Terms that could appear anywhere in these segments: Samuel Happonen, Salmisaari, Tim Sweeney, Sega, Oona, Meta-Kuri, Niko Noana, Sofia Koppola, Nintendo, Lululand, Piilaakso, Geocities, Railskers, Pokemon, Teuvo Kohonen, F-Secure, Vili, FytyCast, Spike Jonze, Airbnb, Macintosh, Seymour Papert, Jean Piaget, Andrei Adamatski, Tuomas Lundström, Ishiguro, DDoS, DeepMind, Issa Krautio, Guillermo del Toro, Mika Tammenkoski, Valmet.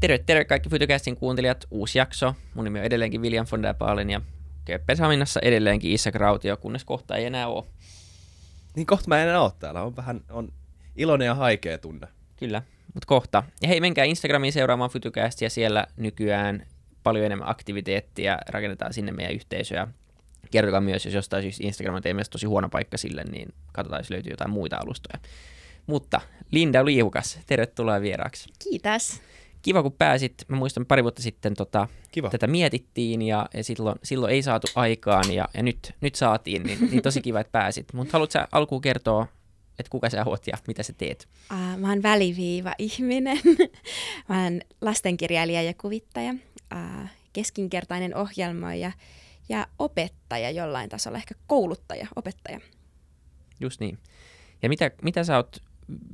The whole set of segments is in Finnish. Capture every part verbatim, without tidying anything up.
Terve, terve kaikki FytyCastin kuuntelijat. Uusi jakso. Mun nimi on edelleenkin William von der Pahlen ja Kööpenhaminassa edelleenkin Issa Krautio, kunnes kohta ei enää ole. Niin kohta mä en enää ole täällä. On vähän on iloinen ja haikea tunne. Kyllä, mutta kohta. Ja hei, menkää Instagramiin seuraamaan FytyCastia. Siellä nykyään paljon enemmän aktiviteettia. Rakennetaan sinne meidän yhteisöä. Kertokaa myös, jos jostain syystä Instagram on teidän mielestä tosi huono paikka sille, niin katsotaan, jos löytyy jotain muita alustoja. Mutta Linda Liihukas, tervetuloa vieraaksi. Kiitos. Kiva, kun pääsit. Mä muistan pari vuotta sitten tota, tätä mietittiin ja, ja silloin, silloin ei saatu aikaan ja, ja nyt, nyt saatiin, niin, niin tosi kiva, että pääsit. Mutta haluatko sä alkuun kertoa, että kuka sä oot ja mitä sä teet? Äh, mä oon väliviiva-ihminen. Mä oon lastenkirjailija ja kuvittaja, äh, keskinkertainen ohjelmoija ja opettaja jollain tasolla, ehkä kouluttaja, opettaja. Just niin. Ja mitä, mitä sä oot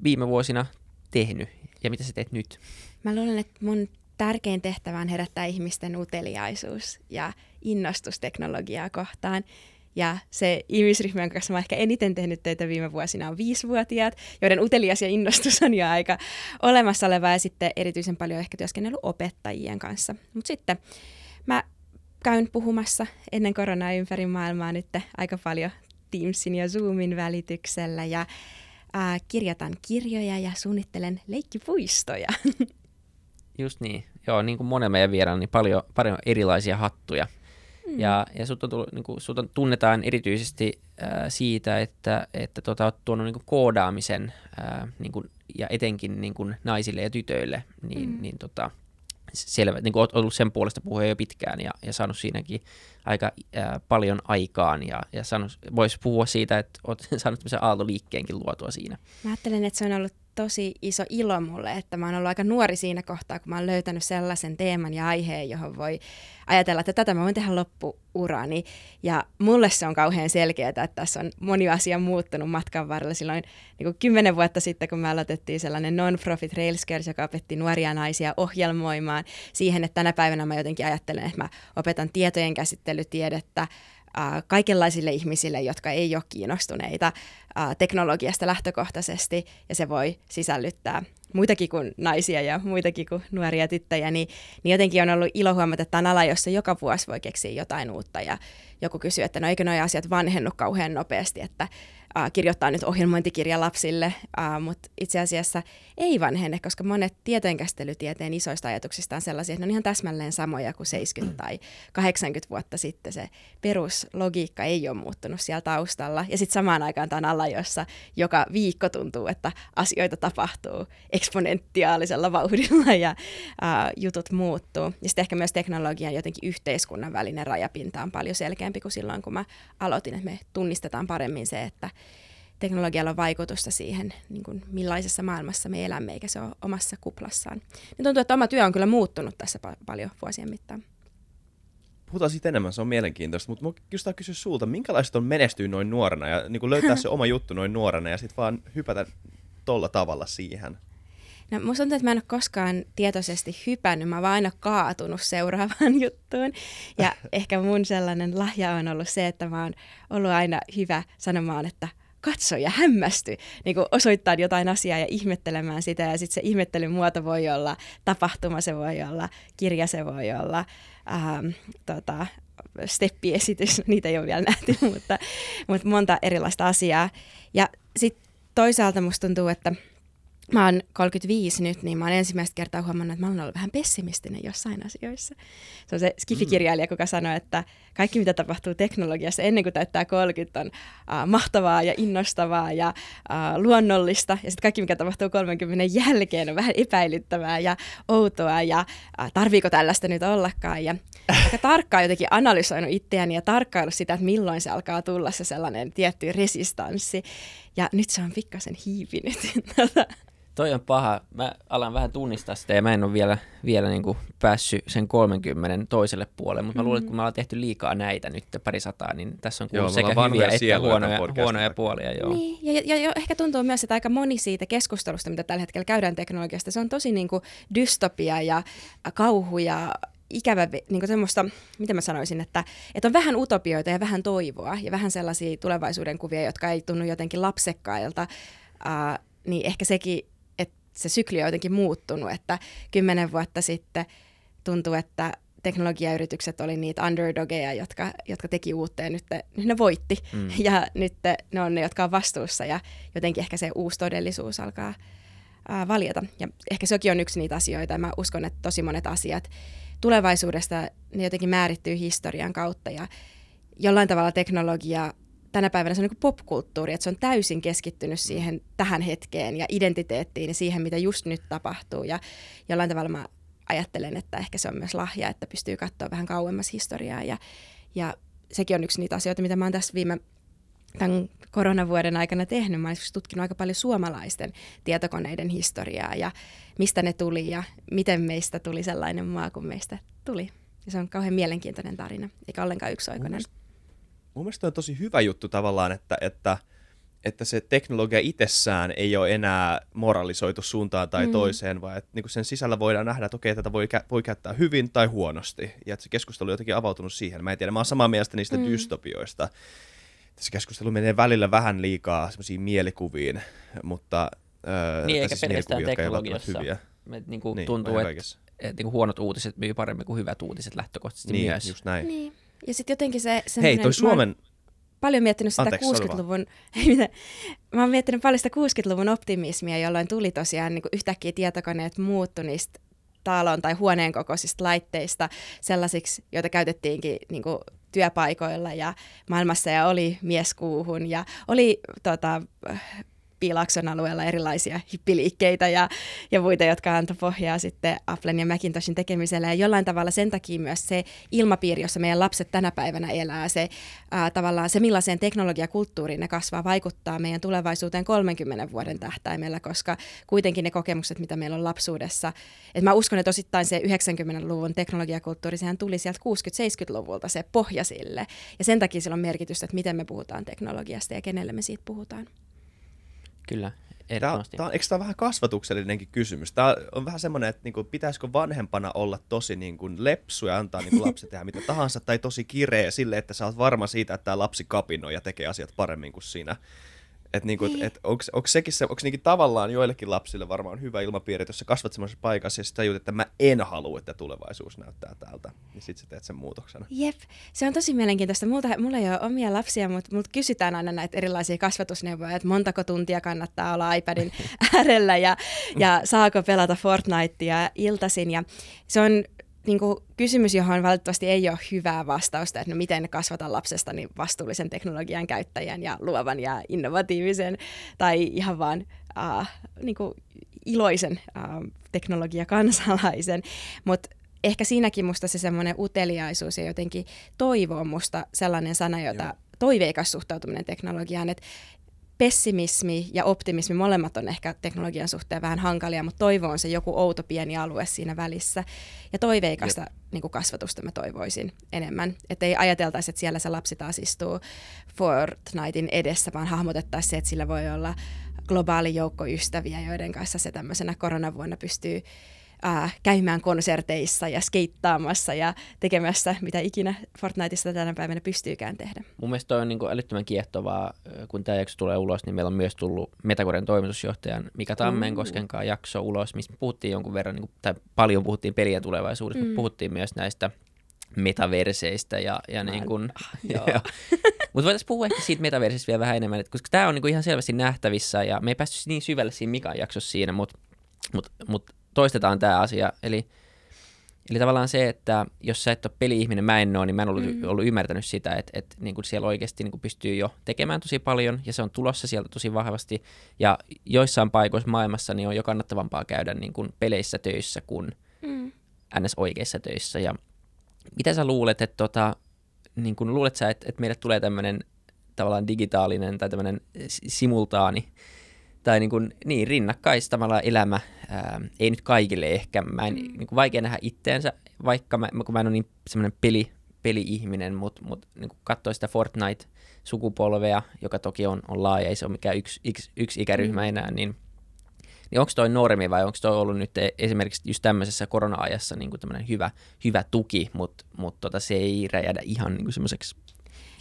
viime vuosina tehnyt ja mitä sä teet nyt? Mä luulen, että mun tärkein tehtävä on herättää ihmisten uteliaisuus ja innostus teknologiaa kohtaan. Ja se ihmisryhmä, jonka kanssa mä ehkä eniten tehnyt töitä viime vuosina, on viisivuotiaat, joiden utelias ja innostus on jo aika olemassa olevaa. Ja sitten erityisen paljon ehkä työskennellyt opettajien kanssa. Mutta sitten mä käyn puhumassa ennen koronaa ympäri maailmaa nyt aika paljon Teamsin ja Zoomin välityksellä. Ja äh, kirjoitan kirjoja ja suunnittelen leikkipuistoja. Just niin. Joo, niin kuin monen meidän vieraan, niin paljon, paljon erilaisia hattuja. Mm. Ja, ja sut, on tullut, niin kuin, sut on, tunnetaan erityisesti äh, siitä, että, että tota, oot tuonut niin kuin koodaamisen äh, niin kuin, ja etenkin niin kuin naisille ja tytöille. Niin, mm. niin, tota, selvä, niin kuin oot ollut sen puolesta puhuja jo pitkään ja, ja saanut siinäkin aika äh, paljon aikaan. Ja, ja voisi puhua siitä, että oot saanut tämmöisen aaltoliikkeenkin luotua siinä. Mä ajattelen, että se on ollut tosi iso ilo mulle, että mä oon ollut aika nuori siinä kohtaa, kun mä oon löytänyt sellaisen teeman ja aiheen, johon voi ajatella, että tätä mä voin tehdä loppuurani. Ja mulle se on kauhean selkeää, että tässä on moni asia muuttunut matkan varrella. Silloin niin kuin kymmenen vuotta sitten, kun me aloitettiin sellainen non-profit Railskers, joka opetti nuoria naisia ohjelmoimaan siihen, että tänä päivänä mä jotenkin ajattelen, että mä opetan tietojen käsittelytiedettä äh, kaikenlaisille ihmisille, jotka ei ole kiinnostuneita teknologiasta lähtökohtaisesti, ja se voi sisällyttää muitakin kuin naisia ja muitakin kuin nuoria tyttöjä, niin, niin jotenkin on ollut ilo huomata, että tämä on ala, jossa joka vuosi voi keksiä jotain uutta, ja joku kysyy, että no eikö nuo asiat vanhennut kauhean nopeasti, että äh, kirjoittaa nyt ohjelmointikirja lapsille, äh, mutta itse asiassa ei vanhene, koska monet tietojenkäsittelytieteen isoista ajatuksista on sellaisia, että ne on ihan täsmälleen samoja kuin seitsemänkymmentä tai kahdeksankymmentä vuotta sitten, se peruslogiikka ei ole muuttunut siellä taustalla, ja sitten samaan aikaan tämä on ala, jossa joka viikko tuntuu, että asioita tapahtuu eksponentiaalisella vauhdilla ja ää, jutut muuttuu. Ja sitten ehkä myös teknologian jotenkin yhteiskunnan välinen rajapinta on paljon selkeämpi kuin silloin, kun mä aloitin, että me tunnistetaan paremmin se, että teknologialla on vaikutusta siihen, niin kuin millaisessa maailmassa me elämme, eikä se ole omassa kuplassaan. Ja tuntuu, että oma työ on kyllä muuttunut tässä pa- paljon vuosien mittaan. Puhutaan siitä enemmän, se on mielenkiintoista, mutta minua kiinnostaa kysyä sulta, minkälaiset on menestyä noin nuorena ja niin kuin löytää se oma juttu noin nuorena ja sitten vaan hypätä tolla tavalla siihen? No musta tuntuu, että mä en ole koskaan tietoisesti hypännyt, mä oon vaan aina kaatunut seuraavaan juttuun. Ja ehkä mun sellainen lahja on ollut se, että mä oon ollut aina hyvä sanomaan, että katso ja hämmästy, niin kuin osoittaa jotain asiaa ja ihmettelemään sitä. Ja sitten se ihmettelyn muoto voi olla tapahtuma, se voi olla kirja, se voi olla ähm, tota, steppiesitys. Niitä ei ole vielä nähty, mutta, mutta monta erilaista asiaa. Ja sitten toisaalta musta tuntuu, että mä oon kolmekymmentäviisi nyt, niin mä oon ensimmäistä kertaa huomannut, että mä oon ollut vähän pessimistinen jossain asioissa. Se on se skifikirjailija, joka sanoi, että kaikki mitä tapahtuu teknologiassa ennen kuin täyttää kolmekymmentä on äh, mahtavaa ja innostavaa ja äh, luonnollista. Ja sitten kaikki mikä tapahtuu kolmenkymmenen jälkeen on vähän epäilyttävää ja outoa ja äh, tarviiko tällaista nyt ollakaan. Ja aika tarkkaan jotenkin analysoinut itseäni ja tarkkaillut sitä, että milloin se alkaa tulla se sellainen tietty resistanssi. Ja nyt se on pikkasen hiipinyt. Toi on paha. Mä alan vähän tunnistaa sitä ja mä en ole vielä, vielä niin kuin päässyt sen kolmenkymmenen toiselle puolelle, mutta mä luulen, että kun me ollaan tehty liikaa näitä nyt pari sataa, niin tässä on kuullut joo, sekä hyviä että huonoja, huonoja puolia. Joo. Niin, ja, ja, ja ehkä tuntuu myös, että aika moni siitä keskustelusta, mitä tällä hetkellä käydään teknologiasta, se on tosi niin kuin dystopia ja kauhu ja ikävä, niin kuin semmoista, mitä mä sanoisin, että, että on vähän utopioita ja vähän toivoa ja vähän sellaisia tulevaisuuden kuvia, jotka ei tunnu jotenkin lapsekkailta, äh, niin ehkä sekin, se sykli on jotenkin muuttunut, että kymmenen vuotta sitten tuntuu, että teknologiayritykset oli niitä underdogeja, jotka, jotka teki uutta ja nyt ne voitti. Mm. Ja nyt ne on ne, jotka on vastuussa ja jotenkin ehkä se uusi todellisuus alkaa ää, valjeta. Ja ehkä sekin on yksi niitä asioita. Mä uskon, että tosi monet asiat tulevaisuudesta ne jotenkin määrittyy historian kautta ja jollain tavalla teknologia tänä päivänä se on niin kuin popkulttuuri, että se on täysin keskittynyt siihen tähän hetkeen ja identiteettiin ja siihen, mitä just nyt tapahtuu. Ja jollain tavalla mä ajattelen, että ehkä se on myös lahja, että pystyy katsoa vähän kauemmas historiaa. Ja, ja sekin on yksi niitä asioita, mitä mä oon tässä viime tämän koronavuoden aikana tehnyt. Mä oon tutkinut aika paljon suomalaisten tietokoneiden historiaa ja mistä ne tuli ja miten meistä tuli sellainen maa kuin meistä tuli. Ja se on kauhean mielenkiintoinen tarina, eikä ollenkaan yksioikoinen. Mun mielestä on tosi hyvä juttu tavallaan, että, että, että se teknologia itsessään ei ole enää moralisoitu suuntaan tai mm. toiseen, vaan että niin kuin sen sisällä voidaan nähdä, että okei, tätä voi, voi käyttää hyvin tai huonosti. Ja että se keskustelu on jotenkin avautunut siihen. Mä en tiedä, mä oon samaa mieltä niistä mm. dystopioista. Se keskustelu menee välillä vähän liikaa semmoisiin mielikuviin, mutta... Öö, niin, eikä siis pelkästään teknologiassa. Me, niin kuin niin, tuntuu, että et, niin kuin huonot uutiset myy paremmin kuin hyvät uutiset lähtökohtaisesti niin, myös. Just näin. Niin. Ja sitten jotenkin se... Hei, toi Suomen... paljon miettinyt sitä Anteeksi, kuusikymmentäluvun... Mä oon miettinyt paljon sitä kuusikymmentäluvun optimismia, jolloin tuli tosiaan niin kuin yhtäkkiä tietokoneet muuttui niistä talon tai huoneen kokoisista laitteista sellaisiksi, joita käytettiinkin niin kuin työpaikoilla ja maailmassa ja oli mieskuuhun ja oli... Tota, Piilakson alueella erilaisia hippiliikkeitä ja, ja muita, jotka antoi pohjaa sitten Applen ja Macintoshin tekemisellä. Ja jollain tavalla sen takia myös se ilmapiiri, jossa meidän lapset tänä päivänä elää, se ää, tavallaan se millaiseen teknologiakulttuuriin ne kasvaa, vaikuttaa meidän tulevaisuuteen kolmenkymmenen vuoden tähtäimellä, koska kuitenkin ne kokemukset, mitä meillä on lapsuudessa. Et mä uskon, että osittain se yhdeksänkymmentäluvun teknologiakulttuuri, sehän tuli sieltä kuusikymmentä-seitsemänkymmentäluvulta se pohja sille. Ja sen takia sillä on merkitystä, että miten me puhutaan teknologiasta ja kenelle me siitä puhutaan. Kyllä, ehdottomasti. Tämä, tämä, eikö tämä ole vähän kasvatuksellinenkin kysymys? Tämä on vähän semmoinen, että niin kuin, pitäisikö vanhempana olla tosi niin kuin, lepsu ja antaa niin kuin, lapsi tehdä mitä tahansa tai tosi kireä sille, että sä oot varma siitä, että tämä lapsi kapinoi ja tekee asiat paremmin kuin sinä. Että niin kuin, et, onko, onko sekin se, onko niinkin tavallaan joillekin lapsille varmaan hyvä ilmapiiri, että jos sä kasvat semmoisessa paikassa ja sit tajut, että mä en halua, että tulevaisuus näyttää tältä, niin sit sä teet sen muutoksena. Jep, se on tosi mielenkiintoista. Multa, mulla ei ole omia lapsia, mutta multa kysytään aina näitä erilaisia kasvatusneuvoja, että montako tuntia kannattaa olla iPadin äärellä ja, ja saako pelata Fortnitea iltaisin. Ja se on... Niin kuin kysymys, johon valitettavasti ei ole hyvää vastausta, että no miten kasvata lapsestani vastuullisen teknologian käyttäjän ja luovan ja innovatiivisen tai ihan vaan äh, niin kuin iloisen äh, teknologiakansalaisen. Mutta ehkä siinäkin musta se semmoinen uteliaisuus ja jotenkin toivo on musta sellainen sana, jota Joo. toiveikas suhtautuminen teknologiaan, että pessimismi ja optimismi, molemmat on ehkä teknologian suhteen vähän hankalia, mutta toivo on se joku outo pieni alue siinä välissä. Ja toiveikasta niin kuin kasvatusta mä toivoisin enemmän. Että ei ajateltaisi, että siellä se lapsi taas istuu Fortnitein edessä, vaan hahmotettaisiin, että sillä voi olla globaali joukko ystäviä, joiden kanssa se tämmöisenä koronavuonna pystyy ää, käymään konserteissa ja skeittaamassa ja tekemässä, mitä ikinä Fortniteista tänä päivänä pystyykään tehdä. Mun mielestä toi on niin kuin älyttömän kiehtovaa. Kun tämä jakso tulee ulos, niin meillä on myös tullut Meta-Kurin toimitusjohtajan Mika Tammenkosken kanssa jakso ulos, missä puhuttiin jonkun verran, niin kuin, tai paljon puhuttiin peliä tulevaisuudesta, mm. mutta puhuttiin myös näistä metaverseistä ja, ja niin kuin... Mutta voitaisiin puhua ehkä siitä metaverseistä vielä vähän enemmän, koska tämä on niin kuin ihan selvästi nähtävissä ja me ei päästy niin syvälle siinä Mikan jaksossa siinä, mutta... Mut, mut, toistetaan tämä asia, eli, eli tavallaan se, että jos sä et ole peli-ihminen, mä en ole, niin mä en ollut, mm. ollut ymmärtänyt sitä, että, että niin kuin siellä oikeasti niin kuin pystyy jo tekemään tosi paljon, ja se on tulossa sieltä tosi vahvasti, ja joissain paikoissa maailmassa niin on jo kannattavampaa käydä niin kuin peleissä töissä kuin mm. ns. Oikeissa töissä, ja mitä sä luulet, että tota, niin kuin luulet sä, että, että meille tulee tämmöinen tavallaan digitaalinen tai tämmöinen simultaani, tai niin, kuin, niin rinnakkaistamalla elämä, ää, ei nyt kaikille ehkä, mä en, niin kuin vaikea nähdä itteensä, vaikka mä, kun mä en ole niin semmoinen peli, peli-ihminen, mutta mut, niin katsoo sitä Fortnite-sukupolvea, joka toki on, on laaja, ei se ole mikään yksi, yksi, yksi ikäryhmä enää, niin, niin onko toi normi vai onko toi ollut nyt esimerkiksi just tämmöisessä korona-ajassa niin kuin tämmöinen hyvä, hyvä tuki, mutta mut tota, se ei räjähdä ihan niin kuin semmoiseksi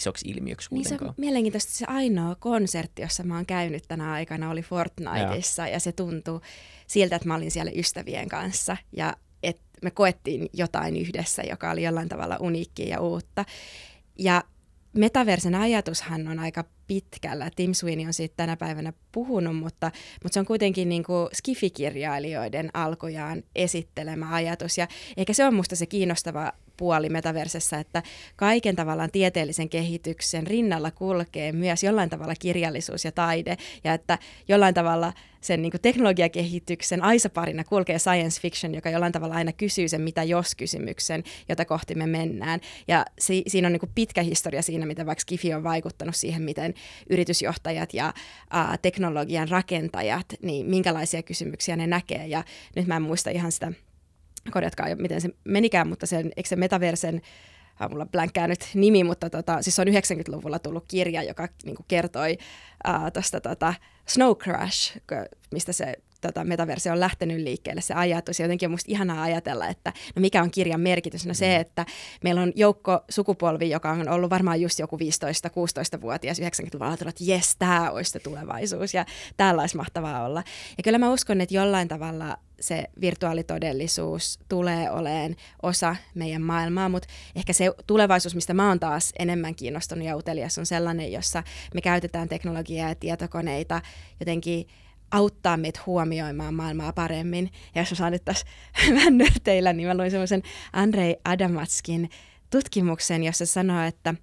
isoksi ilmiöksi kuitenkaan. Niin se on mielenkiintoista, se ainoa konsertti, jossa mä oon käynyt tänä aikana, oli Fortniteissa, ja se tuntui siltä, että mä olin siellä ystävien kanssa, ja että me koettiin jotain yhdessä, joka oli jollain tavalla uniikkiä ja uutta. Ja metaversen ajatushan on aika pitkällä. Tim Sweeney on siitä tänä päivänä puhunut, mutta, mutta se on kuitenkin niin kuin skifikirjailijoiden alkujaan esittelemä ajatus. Ja eikä se ole musta se kiinnostava puoli metaversessä, että kaiken tavallaan tieteellisen kehityksen rinnalla kulkee myös jollain tavalla kirjallisuus ja taide, ja että jollain tavalla sen niin kuin teknologiakehityksen aisaparina kulkee science fiction, joka jollain tavalla aina kysyy sen mitä jos kysymyksen, jota kohti me mennään. Ja si- siinä on niin kuin pitkä historia siinä, mitä vaikka Skifi on vaikuttanut siihen, miten yritysjohtajat ja ää, teknologian rakentajat, niin minkälaisia kysymyksiä ne näkee. Ja nyt mä en muista ihan sitä, korjatkaa jo, miten se menikään, mutta sen, eikö se metaversen, mulla blänkkää nyt nimi, mutta tota, siis on yhdeksänkymmentäluvulla tullut kirja, joka niin kuin kertoi uh, tuosta tota Snow Crash, mistä se tota, metaverse on lähtenyt liikkeelle, se ajatus. Ja jotenkin on musta ihanaa ajatella, että no mikä on kirjan merkitys? No se, että meillä on joukko sukupolvi, joka on ollut varmaan just joku viisitoista-kuusitoistavuotias yhdeksänkymmentäluvulla, että jes, tää olisi se tulevaisuus ja täällä olisi mahtavaa olla. Ja kyllä mä uskon, että jollain tavalla se virtuaalitodellisuus tulee oleen osa meidän maailmaa, mutta ehkä se tulevaisuus, mistä mä oon taas enemmän kiinnostunut ja utelias, on sellainen, jossa me käytetään teknologiaa ja tietokoneita jotenkin auttaa meitä huomioimaan maailmaa paremmin. Ja jos mä saan nyt tässä vähän nörteillä, niin mä luin semmoisen Andrei Adamatskin tutkimuksen, jossa sanoo, että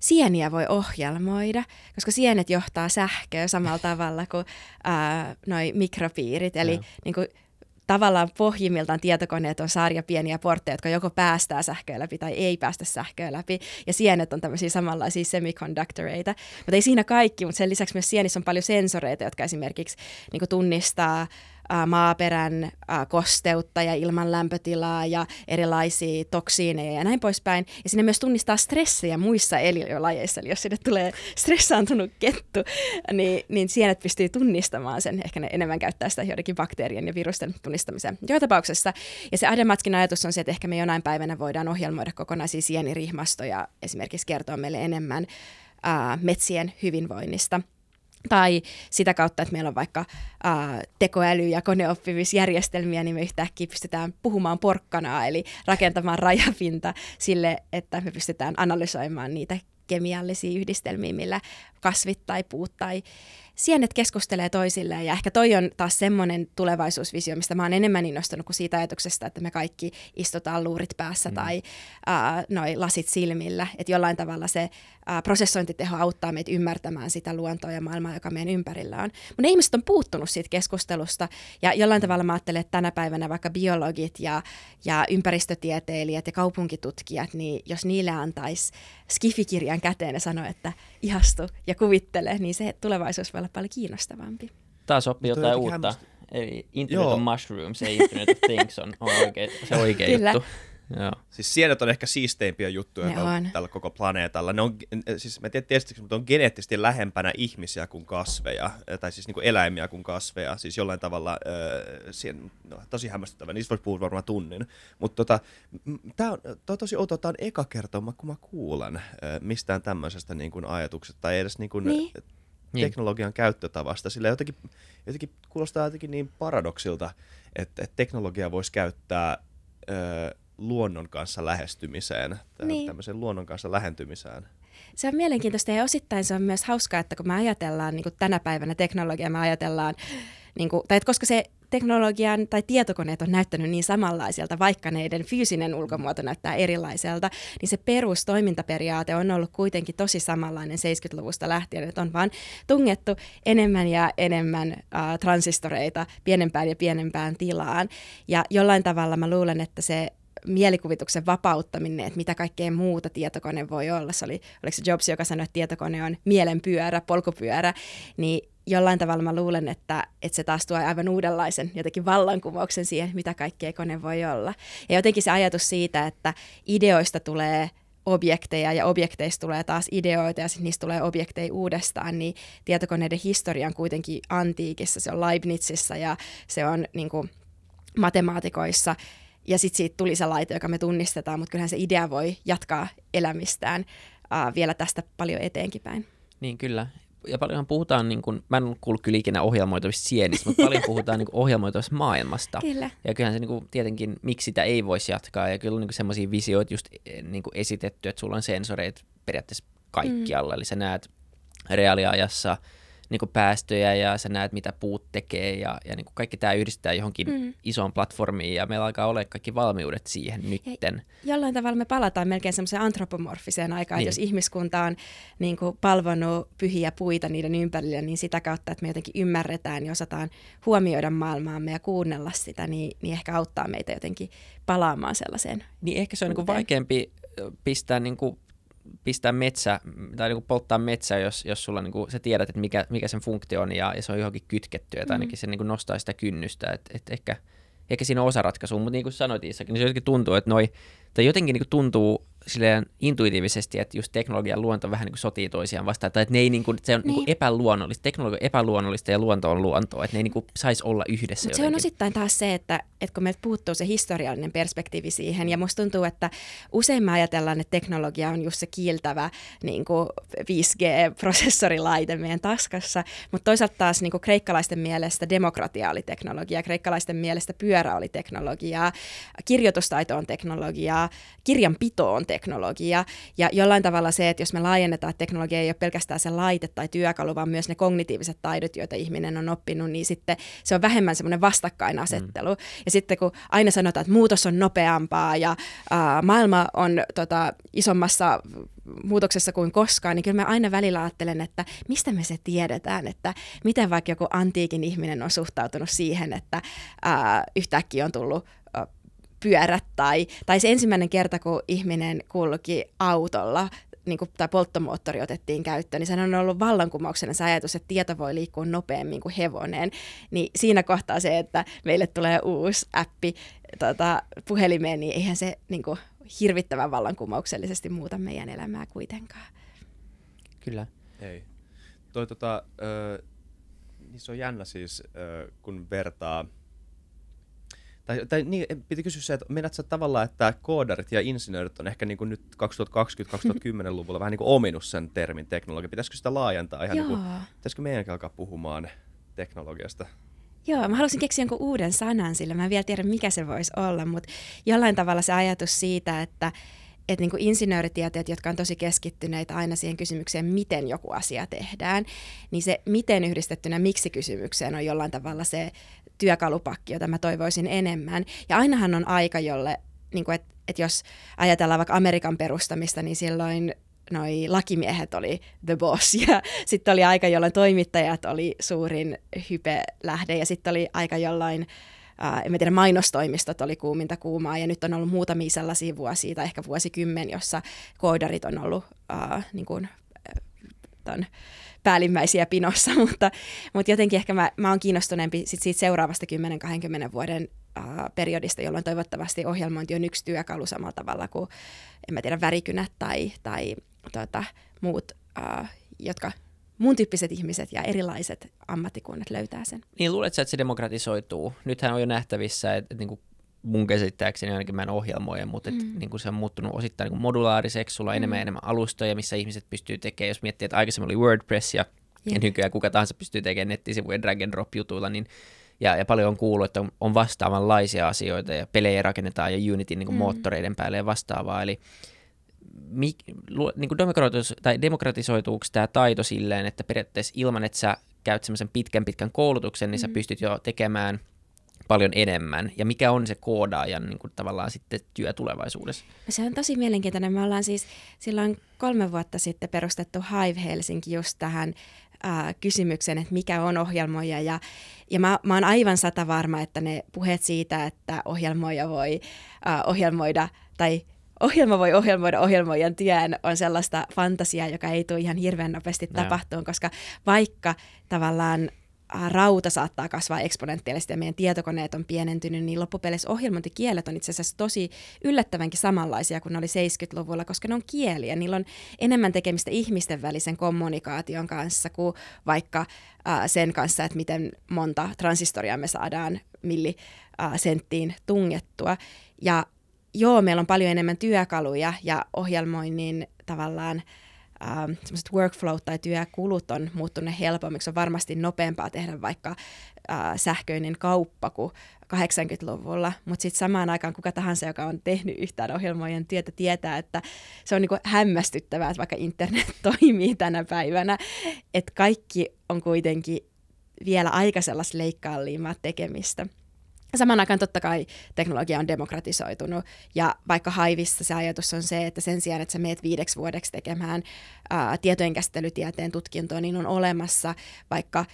sieniä voi ohjelmoida, koska sienet johtaa sähköä samalla tavalla kuin äh, noi mikropiirit, eli yeah. niin kuin tavallaan pohjimmiltaan tietokoneet on sarja pieniä portteja, jotka joko päästää sähköä läpi tai ei päästä sähköä läpi. Ja sienet on tämmöisiä samanlaisia semiconductoreita. Mutta ei siinä kaikki, mutta sen lisäksi myös sienissä on paljon sensoreita, jotka esimerkiksi niin kuin tunnistaa ä, maaperän ä, kosteutta ja ilman lämpötilaa ja erilaisia toksiineja ja näin poispäin. Ja sinne myös tunnistaa stressejä muissa eliölajeissa. Eli jos sinne tulee stressaantunut kettu, niin, niin sienet pystyy tunnistamaan sen. Ehkä ne enemmän käyttää sitä joidenkin bakteerien ja virusten tunnistamiseen. Joka tapauksessa. Ja se Adamatskin ajatus on se, että ehkä me jonain päivänä voidaan ohjelmoida kokonaisia sienirihmastoja, esimerkiksi kertoa meille enemmän ää, metsien hyvinvoinnista. Tai sitä kautta, että meillä on vaikka ää, tekoäly- ja koneoppimisjärjestelmiä, niin me yhtäkkiä pystytään puhumaan porkkanaa, eli rakentamaan rajapinta sille, että me pystytään analysoimaan niitä kemiallisia yhdistelmiä, millä kasvit tai puut tai sienet keskustelee toisilleen. Ja ehkä toi on taas semmoinen tulevaisuusvisio, mistä mä oon enemmän innostunut kuin siitä ajatuksesta, että me kaikki istutaan luurit päässä mm. tai äh, noi lasit silmillä. Että jollain tavalla se äh, prosessointiteho auttaa meitä ymmärtämään sitä luontoa ja maailmaa, joka meidän ympärillä on. Mutta ne ihmiset on puuttunut siitä keskustelusta, ja jollain tavalla mä ajattelen, että tänä päivänä vaikka biologit ja, ja ympäristötieteilijät ja kaupunkitutkijat, niin jos niille antaisi skifikirjan käteen ja sanoo, että ihastu ja kuvittele, niin se tulevaisuus voi olla paljon kiinnostavampi. Taas oppii jotain uutta. Hämmästä. Eli Internet Joo. of Mushrooms, ei Internet of Things on, on oikea, se oikea juttu. Joo. Siis sienet on ehkä siisteimpiä juttuja tällä koko planeetalla. Ne on, siis mä tiedän tietysti, mutta on geneettisesti lähempänä ihmisiä kuin kasveja, tai siis niin kuin eläimiä kuin kasveja. Siis jollain tavalla, äh, sien, no, tosi hämmästyttävä, niistä voisi puhua varmaan tunnin. Mutta tota, tämä on, on tosi outoa, tämä on eka kertoma, kun mä kuulen äh, mistään tämmöisestä niin kuin ajatuksesta, tai edes niin kuin, niin. teknologian niin. käyttötavasta. Sillä jotenkin, jotenkin kuulostaa jotenkin niin paradoksilta, että, että teknologiaa voisi käyttää äh, luonnon kanssa lähestymiseen, niin. tämmöisen luonnon kanssa lähentymiseen. Se on mielenkiintoista, ja osittain se on myös hauskaa, että kun me ajatellaan niin kuin tänä päivänä teknologiaa, me ajatellaan, niin kuin, tai että koska se teknologian tai tietokoneet on näyttänyt niin samanlaiselta, vaikka neiden fyysinen ulkomuoto näyttää erilaiselta, niin se perustoimintaperiaate on ollut kuitenkin tosi samanlainen seitsemänkymmentäluvusta lähtien, että on vaan tungettu enemmän ja enemmän äh, transistoreita pienempään ja pienempään tilaan, ja jollain tavalla mä luulen, että se mielikuvituksen vapauttaminen, että mitä kaikkea muuta tietokone voi olla. Se oli, oliko se Jobs, joka sanoi, että tietokone on mielenpyörä, polkupyörä, niin jollain tavalla mä luulen, että, että se taas tuo aivan uudenlaisen jotenkin vallankumouksen siihen, mitä kaikkea kone voi olla. Ja jotenkin se ajatus siitä, että ideoista tulee objekteja ja objekteista tulee taas ideoita ja sitten niistä tulee objekteja uudestaan, niin tietokoneiden historia on kuitenkin antiikissa, se on Leibnizissa ja se on niin kuin matemaatikoissa. Ja sitten siitä tuli se laite, joka me tunnistetaan, mutta kyllähän se idea voi jatkaa elämistään äh, vielä tästä paljon eteenkin päin. Niin kyllä. Ja paljonhan puhutaan, niin kun, mä en ole kuullut kyllä ikinä ohjelmoitavista sienistä, mutta paljon puhutaan niin ohjelmoitavasta maailmasta. Kyllä. Ja kyllähän se niin kun, tietenkin, miksi sitä ei voisi jatkaa. Ja kyllä on niin sellaisia visioita just niin esitetty, että sulla on sensoreet periaatteessa kaikkialla. Mm. Eli sä näet reaaliajassa niin päästöjä ja sä näet, mitä puut tekee. Ja, ja niin kaikki tämä yhdistetään johonkin mm. isoon platformiin ja meillä alkaa olla kaikki valmiudet siihen nytten. Ja jollain tavalla me palataan melkein semmoiseen antropomorfiseen aikaan, niin. Jos ihmiskunta on niin kuin palvonut pyhiä puita niiden ympärillä, niin sitä kautta, että me jotenkin ymmärretään ja osataan huomioida maailmaamme ja kuunnella sitä, niin, niin ehkä auttaa meitä jotenkin palaamaan sellaiseen. Niin ehkä se on niin kuin vaikeampi pistää... Niin kuin pistää metsä tai niinku polttaa metsää, jos, jos sulla niinku, sä tiedät, että mikä, mikä sen funktio on ja, ja se on johonkin kytketty, ja mm-hmm. ainakin se niinku nostaa sitä kynnystä, että et ehkä, ehkä siinä on osaratkaisu, mutta niin kuin sanoit Issakin, niin se jotenkin tuntuu, että noi, tai jotenkin niinku tuntuu silleen intuitiivisesti, että just teknologia ja luonto vähän niinku sotii toisiaan vastaan, tai että ne ei niinku, se on niin. Niinku epäluonnollista, teknologia on epäluonnollista ja luonto on luontoa, että ne ei niinku saisi olla yhdessä. Mut se on osittain taas se, että, että kun meiltä puuttuu se historiallinen perspektiivi siihen, ja musta tuntuu, että usein me ajatellaan, että teknologia on just se kiiltävä niinku viisi G-prosessorilaite meidän taskassa, mutta toisaalta taas niinku kreikkalaisten mielestä demokratia oli teknologiaa, kreikkalaisten mielestä pyörä oli teknologiaa, kirjoitustaito on teknologiaa, kirjanpito on teknologia. Ja jollain tavalla se, että jos me laajennetaan, että teknologia ei ole pelkästään se laite tai työkalu, vaan myös ne kognitiiviset taidot, joita ihminen on oppinut, niin sitten se on vähemmän semmoinen vastakkainasettelu. Mm. Ja sitten kun aina sanotaan, että muutos on nopeampaa ja äh, maailma on tota, isommassa muutoksessa kuin koskaan, niin kyllä mä aina välillä ajattelen, että mistä me se tiedetään, että miten vaikka joku antiikin ihminen on suhtautunut siihen, että äh, yhtäkkiä on tullut äh, pyörät tai, tai se ensimmäinen kerta, kun ihminen kulki autolla niin kuin, tai polttomoottori otettiin käyttöön, niin sehän on ollut vallankumouksena se ajatus, että tieto voi liikkua nopeammin kuin hevonen. Niin siinä kohtaa se, että meille tulee uusi appi tota, puhelimeen, niin eihän se niin kuin, hirvittävän vallankumouksellisesti muuta meidän elämää kuitenkaan. Kyllä. Ei. Toi, tota, ö, niin se on jännä siis, ö, kun vertaa... Tai, tai niin, piti kysyä se, että meinaat sä tavallaan, että koodarit ja insinöörit on ehkä niin kuin nyt kaksituhattakaksikymmentä-kaksituhattakymmenen luvulla vähän niin kuin ominut sen termin teknologia. Pitäisikö sitä laajentaa ihan niin kuin, pitäisikö meidänkin alkaa puhumaan teknologiasta? Joo, mä halusin keksiä jonkun uuden sanan sillä. Mä en vielä tiedä, mikä se voisi olla, mutta jollain tavalla se ajatus siitä, että että niin kuin insinööritieteet, jotka on tosi keskittyneitä aina siihen kysymykseen, miten joku asia tehdään, niin se miten yhdistettynä miksi-kysymykseen on jollain tavalla se työkalupakki, jota mä toivoisin enemmän. Ja ainahan on aika, jolle, niin kuin, että, että jos ajatellaan vaikka Amerikan perustamista, niin silloin noi lakimiehet oli the boss ja sitten oli aika, jolloin toimittajat oli suurin hypelähde ja sitten oli aika, jolloin Uh, en tiedä, mainostoimistot oli kuuminta kuumaa ja nyt on ollut muutamia sellaisia vuosia tai ehkä vuosikymmen, jossa koodarit on ollut uh, niin kuin, ton päällimmäisiä pinossa, mutta, mutta jotenkin ehkä mä, mä oon kiinnostuneempi sit siitä seuraavasta kymmenen kaksikymmentä vuoden uh, periodista, jolloin toivottavasti ohjelmointi on yksi työkalu samalla tavalla kuin, en mä tiedä, värikynät tai, tai tuota, muut, uh, jotka... Mun tyyppiset ihmiset ja erilaiset ammattikunnat löytää sen. Niin luuletko sä, että se demokratisoituu? Nythän on jo nähtävissä, että, että niin kuin mun käsittääkseni ainakin mä en ohjelmoja, mutta mm. että, niin kuin se on muuttunut osittain niin kuin modulaariseksi, sulla on mm. enemmän ja enemmän alustoja, missä ihmiset pystyy tekemään, jos miettii, että aikaisemmin oli WordPress ja, ja nykyään kuka tahansa pystyy tekemään nettisivujen drag and drop jutuilla, niin ja, ja paljon on kuullut, että on, on vastaavanlaisia asioita ja pelejä rakennetaan ja Unityn niin kuin mm. moottoreiden päälle ja vastaavaa, eli Mik, niin kuin demokratisoitu, tai demokratisoituuko tämä taito silleen, että periaatteessa ilman, että sä käyt semmoisen pitkän pitkän koulutuksen, niin mm. sä pystyt jo tekemään paljon enemmän. Ja mikä on se koodaajan niin kuin tavallaan sitten työ tulevaisuudessa? Se on tosi mielenkiintoinen. Me ollaan siis silloin kolme vuotta sitten perustettu Hive Helsinki just tähän äh, kysymykseen, että mikä on ohjelmoija. Ja, ja mä, mä oon aivan sata varma, että ne puheet siitä, että ohjelmoija voi äh, ohjelmoida tai ohjelma voi ohjelmoida ohjelmoijan työn on sellaista fantasiaa, joka ei tule ihan hirveän nopeasti tapahtumaan, koska vaikka tavallaan rauta saattaa kasvaa eksponentiaalisesti ja meidän tietokoneet on pienentynyt, niin loppupeleissä ohjelmointikielet on itse asiassa tosi yllättävänkin samanlaisia kuin ne oli seitsemänkymmentäluvulla, koska ne on kieliä. Niillä on enemmän tekemistä ihmisten välisen kommunikaation kanssa kuin vaikka äh, sen kanssa, että miten monta transistoria me saadaan millisenttiin äh, tungettua. Ja joo, meillä on paljon enemmän työkaluja ja ohjelmoinnin tavallaan ähm, semmoiset workflow tai työkulut on muuttunut helpommiksi. On varmasti nopeampaa tehdä vaikka äh, sähköinen kauppa kuin kahdeksankymmentäluvulla, mutta sitten samaan aikaan kuka tahansa, joka on tehnyt yhtään ohjelmoijan työtä, tietää, että se on niinku hämmästyttävää, että vaikka internet toimii tänä päivänä, että kaikki on kuitenkin vielä aika sellaista leikkaaliimaa tekemistä. Samaan aikaan totta kai teknologia on demokratisoitunut, ja vaikka Hivessa se ajatus on se, että sen sijaan, että sä meet viideksi vuodeksi tekemään ää, tietojenkäsittelytieteen tutkintoa, niin on olemassa vaikka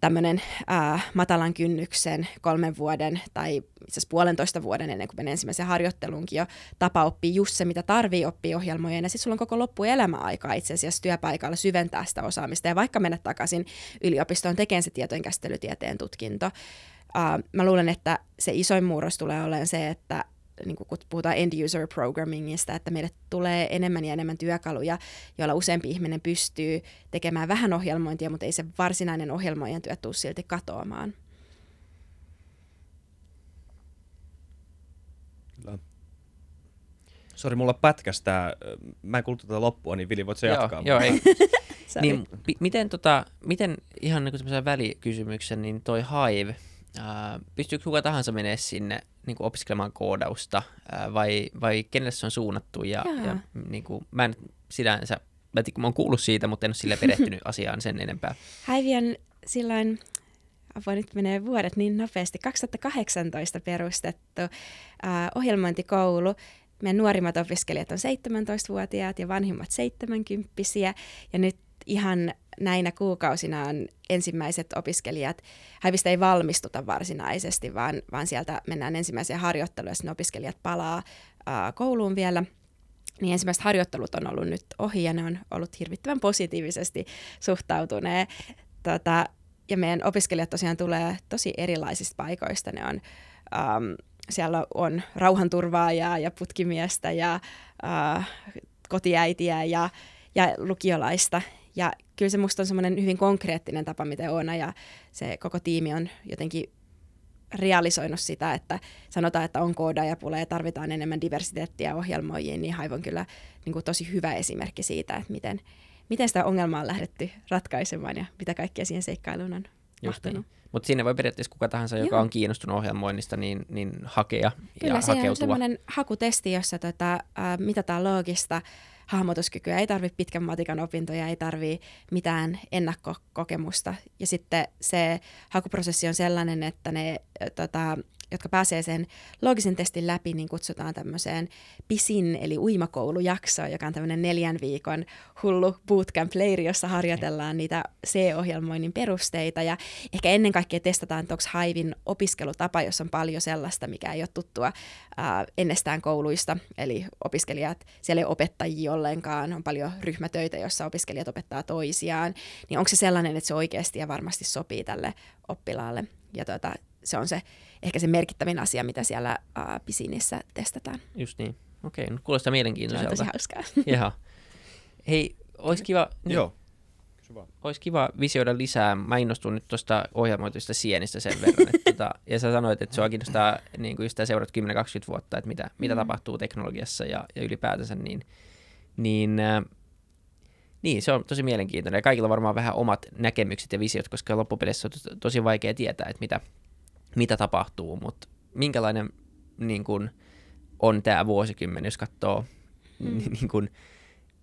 tämmöinen ää, matalan kynnyksen kolmen vuoden tai itse asiassa puolentoista vuoden ennen kuin menee ensimmäiseen harjoitteluunkin jo tapa oppii just se, mitä tarvii oppia ohjelmojen, ja sitten sulla on koko loppuelämäaikaa itse asiassa työpaikalla syventää sitä osaamista ja vaikka mennä takaisin yliopistoon tekemään se tietojenkäsittelytieteen tutkinto. Uh, mä luulen, että se isoin murros tulee olemaan se, että niin kun puhutaan end-user programmingista, että meille tulee enemmän ja enemmän työkaluja, joilla useampi ihminen pystyy tekemään vähän ohjelmointia, mutta ei se varsinainen ohjelmoijan työ tule silti katoamaan. Kyllä. Sori, mulla pätkästää. Mä en kuullut tätä loppua, niin Vili, voit sä jatkaa? Joo, joo, niin, p- miten, tota, miten ihan niin semmoisen välikysymyksen, niin toi Hive, Uh, pystyykö kuka tahansa menee sinne niin kuin opiskelemaan koodausta uh, vai, vai kenelle se on suunnattu? Ja, ja niin kuin, mä en sinänsä, mä, mä oon kuullut siitä, mutta en ole sillä perehtynyt asiaan sen enempää. Hive on silloin, voi nyt menee vuodet niin nopeasti, kaksituhattakahdeksantoista perustettu uh, ohjelmointikoulu. Meidän nuorimmat opiskelijat on seitsemäntoistavuotiaat ja vanhimmat seitsemänkymppisiä ja nyt ihan näinä kuukausina on ensimmäiset opiskelijat, Hivesta ei valmistuta varsinaisesti, vaan, vaan sieltä mennään ensimmäiseen harjoitteluun, jos ne opiskelijat palaa ää, kouluun vielä. Niin ensimmäiset harjoittelut on ollut nyt ohi ja ne on ollut hirvittävän positiivisesti suhtautuneet. Tota, ja meidän opiskelijat tosiaan tulee tosi erilaisista paikoista. Ne on, äm, siellä on rauhanturvaajaa ja putkimiestä ja ää, kotiäitiä ja, ja lukiolaista. Ja kyllä se musta on semmoinen hyvin konkreettinen tapa, miten Oona ja se koko tiimi on jotenkin realisoinut sitä, että sanotaan, että on koodaajapula ja tarvitaan enemmän diversiteettiä ohjelmoijiin, niin Hive on kyllä niin kuin tosi hyvä esimerkki siitä, että miten, miten sitä ongelmaa on lähdetty ratkaisemaan ja mitä kaikkea siihen seikkailuun on mahtunut. Niin. Mutta siinä voi periaatteessa kuka tahansa, joka Joo. on kiinnostunut ohjelmoinnista, niin, niin hakea kyllä, ja hakeutua. Kyllä, siinä on semmoinen hakutesti, jossa tota, äh, mitataan loogista hahmotuskykyä, ei tarvitse pitkän matikan opintoja, ei tarvitse mitään ennakkokokemusta. Ja sitten se hakuprosessi on sellainen, että ne, tota, jotka pääsee sen loogisen testin läpi, niin kutsutaan tämmöiseen PISin, eli uimakoulujaksoon, joka on tämmöinen neljän viikon hullu bootcamp-leiri, jossa harjoitellaan niitä C-ohjelmoinnin perusteita. Ja ehkä ennen kaikkea testataan, että onko Hiven opiskelutapa, jossa on paljon sellaista, mikä ei ole tuttua ää, ennestään kouluista, eli opiskelijat, siellä ei ole opettajia ollenkaan, on paljon ryhmätöitä, jossa opiskelijat opettaa toisiaan, niin onko se sellainen, että se oikeasti ja varmasti sopii tälle oppilaalle. Ja tuota, se on se, ehkä se merkittävin asia, mitä siellä uh, pisinissä testataan. Just niin. Okei, no kuulostaa mielenkiintoiselta. Se on tosi hauskaa. Jaha. Hei, olisi kiva, Joo. Olisi kiva visioida lisää. Mä innostun nyt tuosta ohjelmoituista sienistä sen verran. Että tota, ja sä sanoit, että sua kiinnostaa niin kuin sitä seurat kymmenen kaksikymmentä vuotta, että mitä, mm. mitä tapahtuu teknologiassa ja, ja ylipäätänsä. Niin, niin, äh, niin, se on tosi mielenkiintoinen. Ja kaikilla on varmaan vähän omat näkemykset ja visiot, koska loppupeleissä on tosi vaikea tietää, että mitä... mitä tapahtuu, mutta minkälainen niin kun, on tämä vuosikymmen, jos katsoo, mm. niin kun,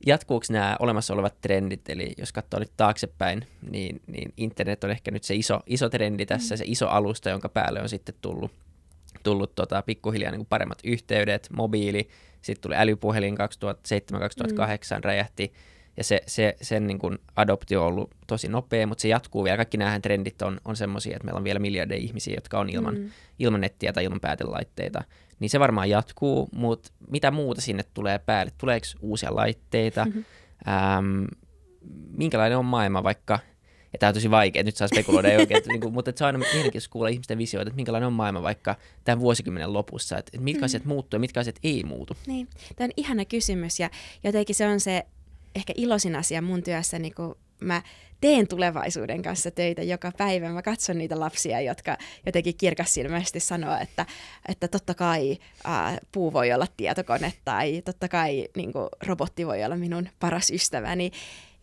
jatkuuko nämä olemassa olevat trendit, eli jos katsoo nyt taaksepäin, niin, niin internet on ehkä nyt se iso, iso trendi tässä, mm. se iso alusta, jonka päälle on sitten tullut, tullut tota, pikkuhiljaa niin kun paremmat yhteydet, mobiili, sitten tuli älypuhelin kaksituhattaseitsemän kaksituhattakahdeksan, mm. räjähti, ja se, se, sen niin kun adoptio on ollut tosi nopea, mutta se jatkuu vielä. Kaikki nämä trendit on, on semmoisia, että meillä on vielä miljardeja ihmisiä, jotka on ilman, mm. ilman nettiä tai ilman päätelaitteita. Niin se varmaan jatkuu, mutta mitä muuta sinne tulee päälle? Tuleeko uusia laitteita? Mm-hmm. Ähm, minkälainen on maailma vaikka? Ja tämä on tosi vaikea, nyt saa spekuloida ei oikein, niin kuin, mutta se on aina mielenkiintoista kuulla ihmisten visioita, että minkälainen on maailma vaikka tämän vuosikymmenen lopussa. Että mitkä mm. asiat muuttuu ja mitkä asiat ei muutu. Niin. Tämä on ihana kysymys ja jotenkin se on se, ehkä iloisin asia mun työssäni, kun mä teen tulevaisuuden kanssa töitä joka päivä. Mä katson niitä lapsia, jotka jotenkin kirkassilmäisesti sanoo, että, että totta kai äh, puu voi olla tietokone tai totta kai niin kuin, robotti voi olla minun paras ystäväni.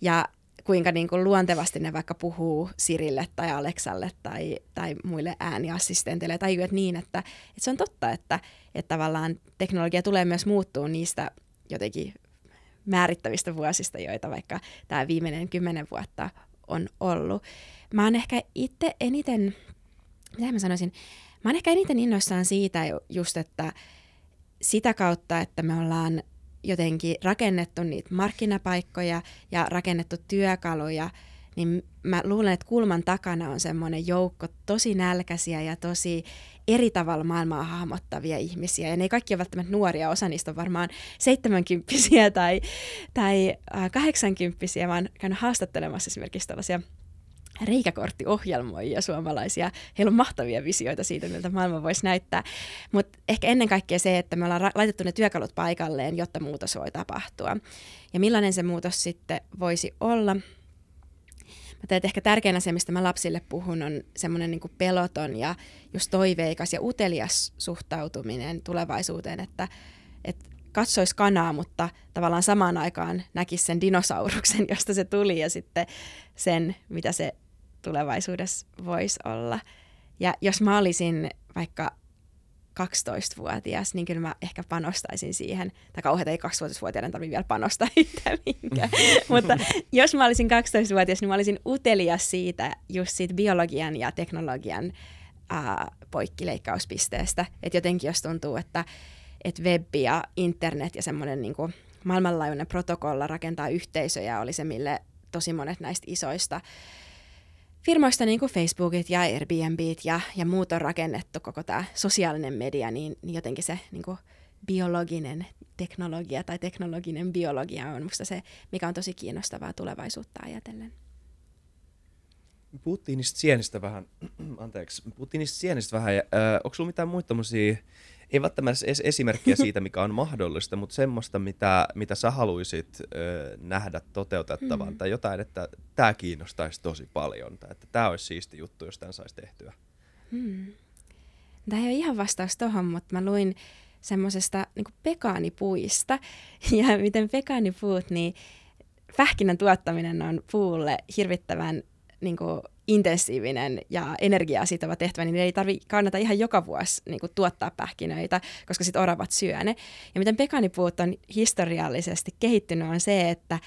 Ja kuinka niin kuin, luontevasti ne vaikka puhuu Sirille tai Aleksalle tai, tai muille ääniassistenteille. Tajuu, että niin, että, että se on totta, että, että tavallaan teknologia tulee myös muuttua niistä jotenkin määrittävistä vuosista, joita vaikka tämä viimeinen kymmenen vuotta on ollut. Mä oon ehkä itse eniten, mitä mä sanoisin, mä oon ehkä eniten innoissaan siitä just, että sitä kautta, että me ollaan jotenkin rakennettu niitä markkinapaikkoja ja rakennettu työkaluja, niin mä luulen, että kulman takana on semmoinen joukko tosi nälkäisiä ja tosi eri tavalla maailmaa hahmottavia ihmisiä. Ja ne ei kaikki ole välttämättä nuoria, osa niistä on varmaan seitsemänkymppisiä tai, tai kahdeksankymppisiä. Mä oon käynyt haastattelemassa esimerkiksi tällaisia reikäkorttiohjelmoijia suomalaisia. Heillä on mahtavia visioita siitä, miltä maailma voisi näyttää. Mutta ehkä ennen kaikkea se, että me ollaan ra- laitettu ne työkalut paikalleen, jotta muutos voi tapahtua. Ja millainen se muutos sitten voisi olla? Mä teet ehkä tärkein asia, mistä mä lapsille puhun, on semmoinen niin kuin peloton ja just toiveikas ja utelias suhtautuminen tulevaisuuteen, että, että katsoisi kanaa, mutta tavallaan samaan aikaan näkisi sen dinosauruksen, josta se tuli ja sitten sen, mitä se tulevaisuudessa voisi olla. Ja jos mä olisin vaikka kaksitoistavuotias, niin kyllä mä ehkä panostaisin siihen. Tai kauheita ei kaksitoistavuotiaiden tarvitse vielä panostaa yhtään mihinkään. Mutta jos mä olisin kaksitoistavuotias, niin mä olisin utelias siitä, just siitä biologian ja teknologian ää, poikkileikkauspisteestä. Että jotenkin jos tuntuu, että et web ja internet ja semmoinen niinku maailmanlaajuinen protokolla rakentaa yhteisöjä, oli se mille tosi monet näistä isoista firmoista niin kuin Facebookit ja Airbnbit ja, ja muut on rakennettu, koko tämä sosiaalinen media, niin, niin jotenkin se niin kuin biologinen teknologia tai teknologinen biologia on musta se, mikä on tosi kiinnostavaa tulevaisuutta ajatellen. Puhuttiin niistä sienistä vähän, anteeksi, puhuttiin niistä sienistä vähän. Äh, onko sulla mitään muita tommosia, ei välttämättä edes esimerkkiä siitä, mikä on mahdollista, mutta semmoista, mitä, mitä sä haluisit äh, nähdä toteutettavan mm-hmm. tai jotain, että tämä kiinnostaisi tosi paljon tai että tämä olisi siisti juttu, jos tämän saisi tehtyä? Hmm. Tämä ei ole ihan vastaus tuohon, mutta mä luin semmoisesta niin kuin pekaanipuista ja miten pekaanipuut, niin pähkinän tuottaminen on puulle hirvittävän niin kuin intensiivinen ja energiaa sitova tehtävä, niin ei tarvitse kannata ihan joka vuosi niin kuin tuottaa pähkinöitä, koska sitten oravat syö ne. Ja miten pekaanipuut on historiallisesti kehittynyt on se, että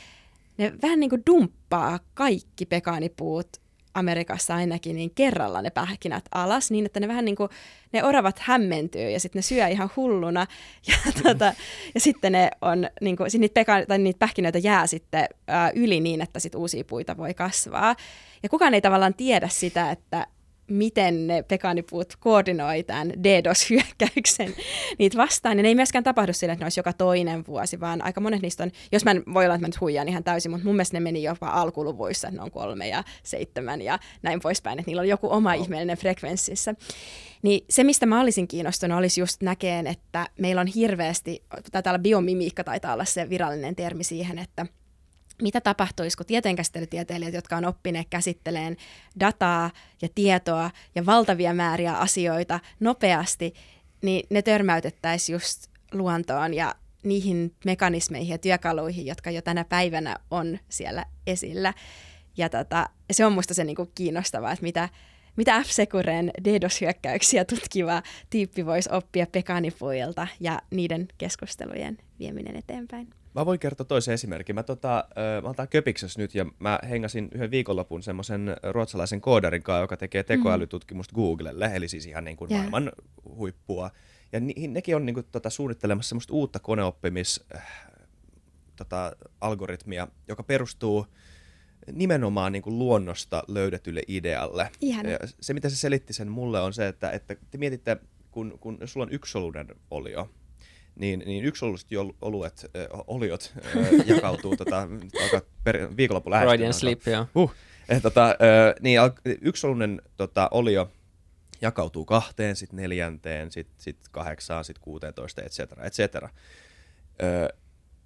ne vähän niin kuin dumppaa kaikki pekaanipuut, Amerikassa ainakin, niin kerralla ne pähkinät alas niin, että ne vähän niin kuin, ne oravat hämmentyy ja sitten ne syö ihan hulluna ja, tota, ja sitten ne on, niin kuin, sit niitä, peka- tai niitä pähkinöitä jää sitten ää, yli niin, että sitten uusia puita voi kasvaa. Ja kukaan ei tavallaan tiedä sitä, että miten ne pekaanipuut koordinoi tämän DDoS-hyökkäyksen niitä vastaan. Ja ne ei myöskään tapahdu sille, että ne olisi joka toinen vuosi, vaan aika monet niistä on, jos mä en, voi olla, että mä nyt huijaan ihan täysin, mutta mun mielestä ne meni jopa alkuluvuissa, että ne on kolme ja seitsemän ja näin poispäin, että niillä on joku oma ihmeellinen frekvenssissä. Niin se, mistä mä olisin kiinnostunut, olisi just näkeen, että meillä on hirveästi, taitaa olla biomimiikka, taitaa olla se virallinen termi siihen, että mitä tapahtuisi, kun tieteenkäsittelytieteilijät, jotka on oppineet käsittelemään dataa ja tietoa ja valtavia määriä asioita nopeasti, niin ne törmäytettäisiin just luontoon ja niihin mekanismeihin ja työkaluihin, jotka jo tänä päivänä on siellä esillä. Ja tota, se on musta se niinku kiinnostavaa, että mitä, mitä F-Securen DDoS-hyökkäyksiä tutkiva tyyppi voisi oppia pekaanipuilta ja niiden keskustelujen vieminen eteenpäin. Mä voin kertoa toisen esimerkin. Mä, tota, mä oon täällä Köpiksessä nyt ja mä hengasin yhden viikonlopun semmoisen ruotsalaisen koodarin kanssa, joka tekee tekoälytutkimusta Googlelle, eli siis ihan niin kuin yeah. maailman huippua. Ja ni- nekin on niin kuin tota suunnittelemassa semmoista uutta koneoppimisalgoritmia, äh, tota, joka perustuu nimenomaan niin kuin luonnosta löydetylle idealle. Se, mitä se selitti sen mulle, on se, että, että te mietitte, kun, kun sulla on yksisoluinen olio, Niin, niin yksisoluiset oluet, äh, oliot äh, jakautuu tota, per, viikonloppu lähestyy. Freudian slip, joo. Huh, eh, tota, äh, niin, yksisoluinen tota, olio jakautuu kahteen, sitten neljänteen, sitten sit kahdeksaan, sitten kuuteentoista, et cetera, et cetera. Äh,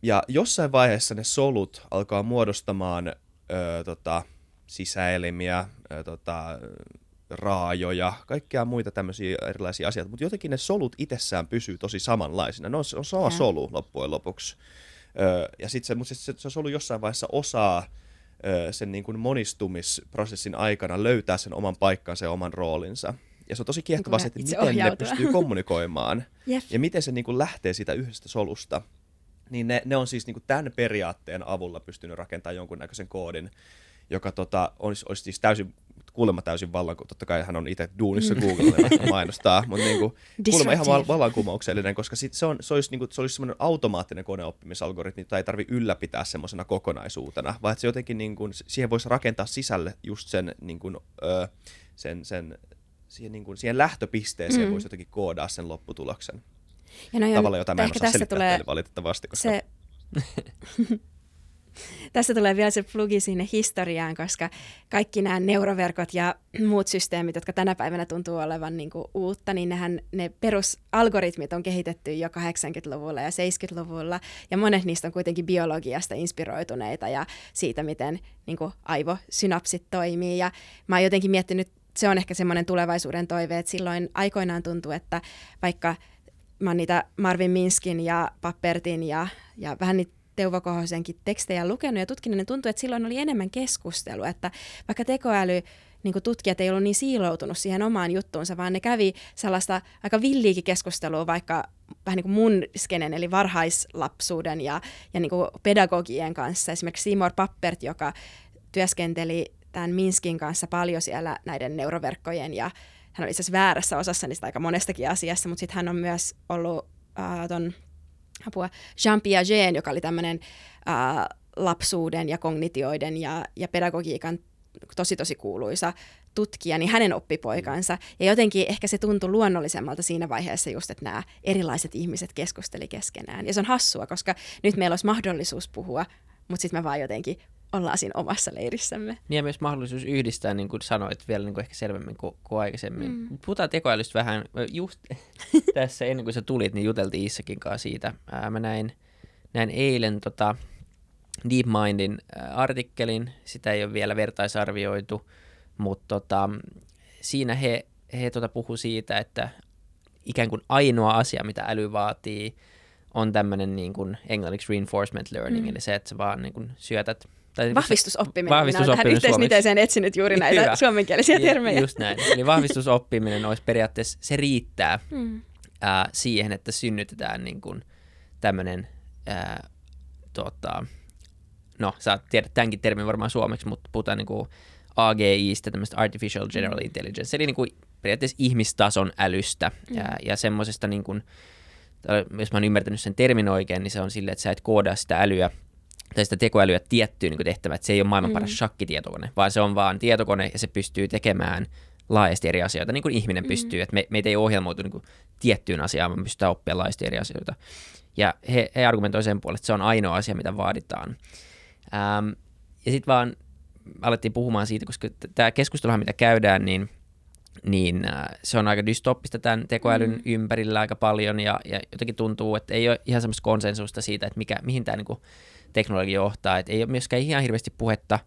ja jossain vaiheessa ne solut alkaa muodostamaan ö, tota, sisäelimiä, ö, tota, raajoja, kaikkea muita tämmöisiä erilaisia asioita, mutta jotenkin ne solut itsessään pysyy tosi samanlaisina. Ne on, on sama solu loppujen lopuksi. Ö, ja sitten se, mutta se, se solu jossain vaiheessa osaa ö, sen niin kuin monistumisprosessin aikana löytää sen oman paikkansa ja oman roolinsa. Ja se on tosi kiehtovaa, että miten ohjautua. Ne pystyy kommunikoimaan yep. ja miten se niin kuin lähtee siitä yhdestä solusta. Niin ne, ne on siis niin kuin tämän periaatteen avulla pystynyt rakentamaan jonkunnäköisen koodin, joka tota, olisi, olisi siis täysin, kuulemma täysin vallankumouksellinen. Totta kai hän on itse duunissa Googlella mainostaa, mutta niin kuin, kuulemma ihan vallankumouksellinen, koska sit se, on, se olisi, niin kuin, se olisi sellainen automaattinen koneoppimisalgoritmi, jota ei tarvitse ylläpitää semmoisena kokonaisuutena, vaan että se jotenkin, niin kuin, siihen voisi rakentaa sisälle just sen, niin kuin, öö, sen, sen siihen, niin kuin, siihen lähtöpisteeseen mm. voisi jotenkin koodaa sen lopputuloksen. Ja no, tavalla, jota mä en osaa selittää teille valitettavasti. Koska... Se... tässä tulee vielä se plugi sinne historiaan, koska kaikki nämä neuroverkot ja muut systeemit, jotka tänä päivänä tuntuu olevan niin kuin uutta, niin nehän, ne perusalgoritmit on kehitetty jo kahdeksankymmentäluvulla ja seitsemänkymmentäluvulla, ja monet niistä on kuitenkin biologiasta inspiroituneita ja siitä, miten niin kuin aivosynapsit toimii. Ja mä oon jotenkin miettinyt, se on ehkä semmoinen tulevaisuuden toive, että silloin aikoinaan tuntuu, että vaikka mä oon niitä Marvin Minskin ja Pappertin ja, ja vähän niitä Teuvo Kohosenkin tekstejä lukenut ja tutkinut, niin tuntuu, että silloin oli enemmän keskustelua, että vaikka tekoäly, niin kuin tutkijat ei ollut niin siiloutunut siihen omaan juttuunsa, vaan ne kävi sellaista aika villiikin keskustelua vaikka vähän niin kuin mun skenen, eli varhaislapsuuden ja, ja niin kuin pedagogien kanssa. Esimerkiksi Seymour Papert, joka työskenteli tämän Minskin kanssa paljon siellä näiden neuroverkkojen ja hän oli itse asiassa väärässä osassa niistä aika monestakin asiassa, mutta sitten hän on myös ollut äh, ton, apua, Jean Piagetin, joka oli tämmöinen äh, lapsuuden ja kognitioiden ja, ja pedagogiikan tosi tosi kuuluisa tutkija, niin hänen oppipoikansa. Ja jotenkin ehkä se tuntui luonnollisemmalta siinä vaiheessa just, että nämä erilaiset ihmiset keskusteli keskenään. Ja se on hassua, koska nyt meillä olisi mahdollisuus puhua, mutta sitten me vaan jotenkin ollaan siinä omassa leirissämme. Niin ja myös mahdollisuus yhdistää, niin kuin sanoit, vielä niin kuin ehkä selvemmin kuin, kuin aikaisemmin. Mm. Puhutaan tekoälystä vähän. Just tässä ennen kuin sä tulit, niin juteltiin Issakin kanssa siitä. Ää, mä näin, näin eilen tota DeepMindin ää, artikkelin. Sitä ei ole vielä vertaisarvioitu, mutta tota, siinä he, he tota puhu siitä, että ikään kuin ainoa asia, mitä äly vaatii, on tämmöinen niin kuin englanniksi reinforcement learning, mm. eli se, että sä vaan niin kuin syötät Tai vahvistusoppiminen. Vahvistusoppiminen. Minä olen yhteisniteeseen etsinyt juuri näitä Hyvä. suomenkielisiä termejä. Just näin. Eli vahvistusoppiminen olisi periaatteessa, se riittää mm. äh, siihen, että synnytetään niin kuin tämmöinen, äh, tota, no sä tiedät tämänkin termin varmaan suomeksi, mutta puhutaan niin kuin A G I:stä, tämmöistä Artificial General Intelligence, eli niin kuin periaatteessa ihmistason älystä mm. ja, ja semmoisesta, niin kuin, jos mä oon ymmärtänyt sen termin oikein, niin se on silleen, että sä et koodaa sitä älyä, tai sitä tekoälyä tiettyyn niin tehtävään, että se ei ole maailman paras mm. shakkitietokone, vaan se on vaan tietokone ja se pystyy tekemään laajasti eri asioita, niin kuin ihminen mm. pystyy. Että me, meitä ei ohjelmoitu niin kuin tiettyyn asiaan, vaan me pystytään oppimaan laajasti eri asioita. Ja he, he argumentoivat sen puolesta, että se on ainoa asia, mitä vaaditaan. Ähm, ja sitten vaan alettiin puhumaan siitä, koska tämä keskusteluhan, mitä käydään, niin, niin äh, se on aika dystoppista tämän tekoälyn mm. ympärillä aika paljon, ja, ja jotenkin tuntuu, että ei ole ihan semmoista konsensusta siitä, että mikä, mihin tämä... Niin teknologia johtaa, että ei ole myöskään ihan hirveästi puhetta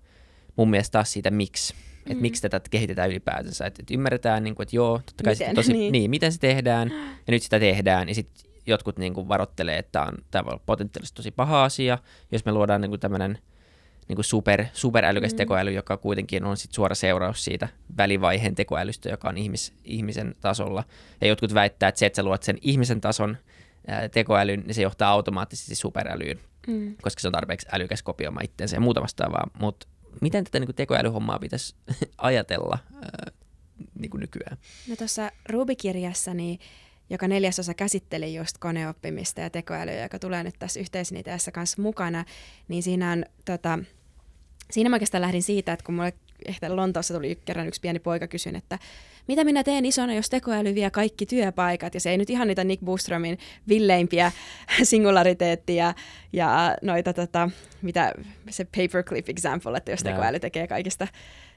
mun mielestä taas siitä, miksi, mm. että miksi tätä kehitetään ylipäätänsä, että et ymmärretään, niin kuin, että joo, totta kai miten, tosi, niin. Niin, miten se tehdään, ja nyt sitä tehdään, ja sitten jotkut niin kuin varoittelee, että tämä on potentiaalisesti tosi paha asia, jos me luodaan niin tämmöinen niin super, superälykäs mm. tekoäly, joka kuitenkin on sit suora seuraus siitä välivaiheen tekoälystä, joka on ihmis, ihmisen tasolla, ja jotkut väittää, että se, että sä luot sen ihmisen tason ää, tekoälyn, niin se johtaa automaattisesti superälyyn. Mm. Koska se on tarpeeksi älykäs kopioimaan itseensä ja muuta vastaavaa, mutta miten tätä niin tekoälyhommaa pitäisi ajatella ää, niin kuin nykyään? No tuossa Ruby-kirjassani, joka neljäsosa käsitteli just koneoppimista ja tekoälyä, joka tulee nyt tässä yhteisniteessä kanssa mukana, niin siinä on, tota, siinä mä oikeastaan lähdin siitä, että kun mulle ehkä Lontoossa tuli kerran yksi pieni poika kysyin, että mitä minä teen isona, jos tekoäly vie kaikki työpaikat? Ja se ei nyt ihan niitä Nick Boostromin villeimpiä singulariteettia ja noita, tota, mitä se paperclip example, että jos tekoäly tekee kaikista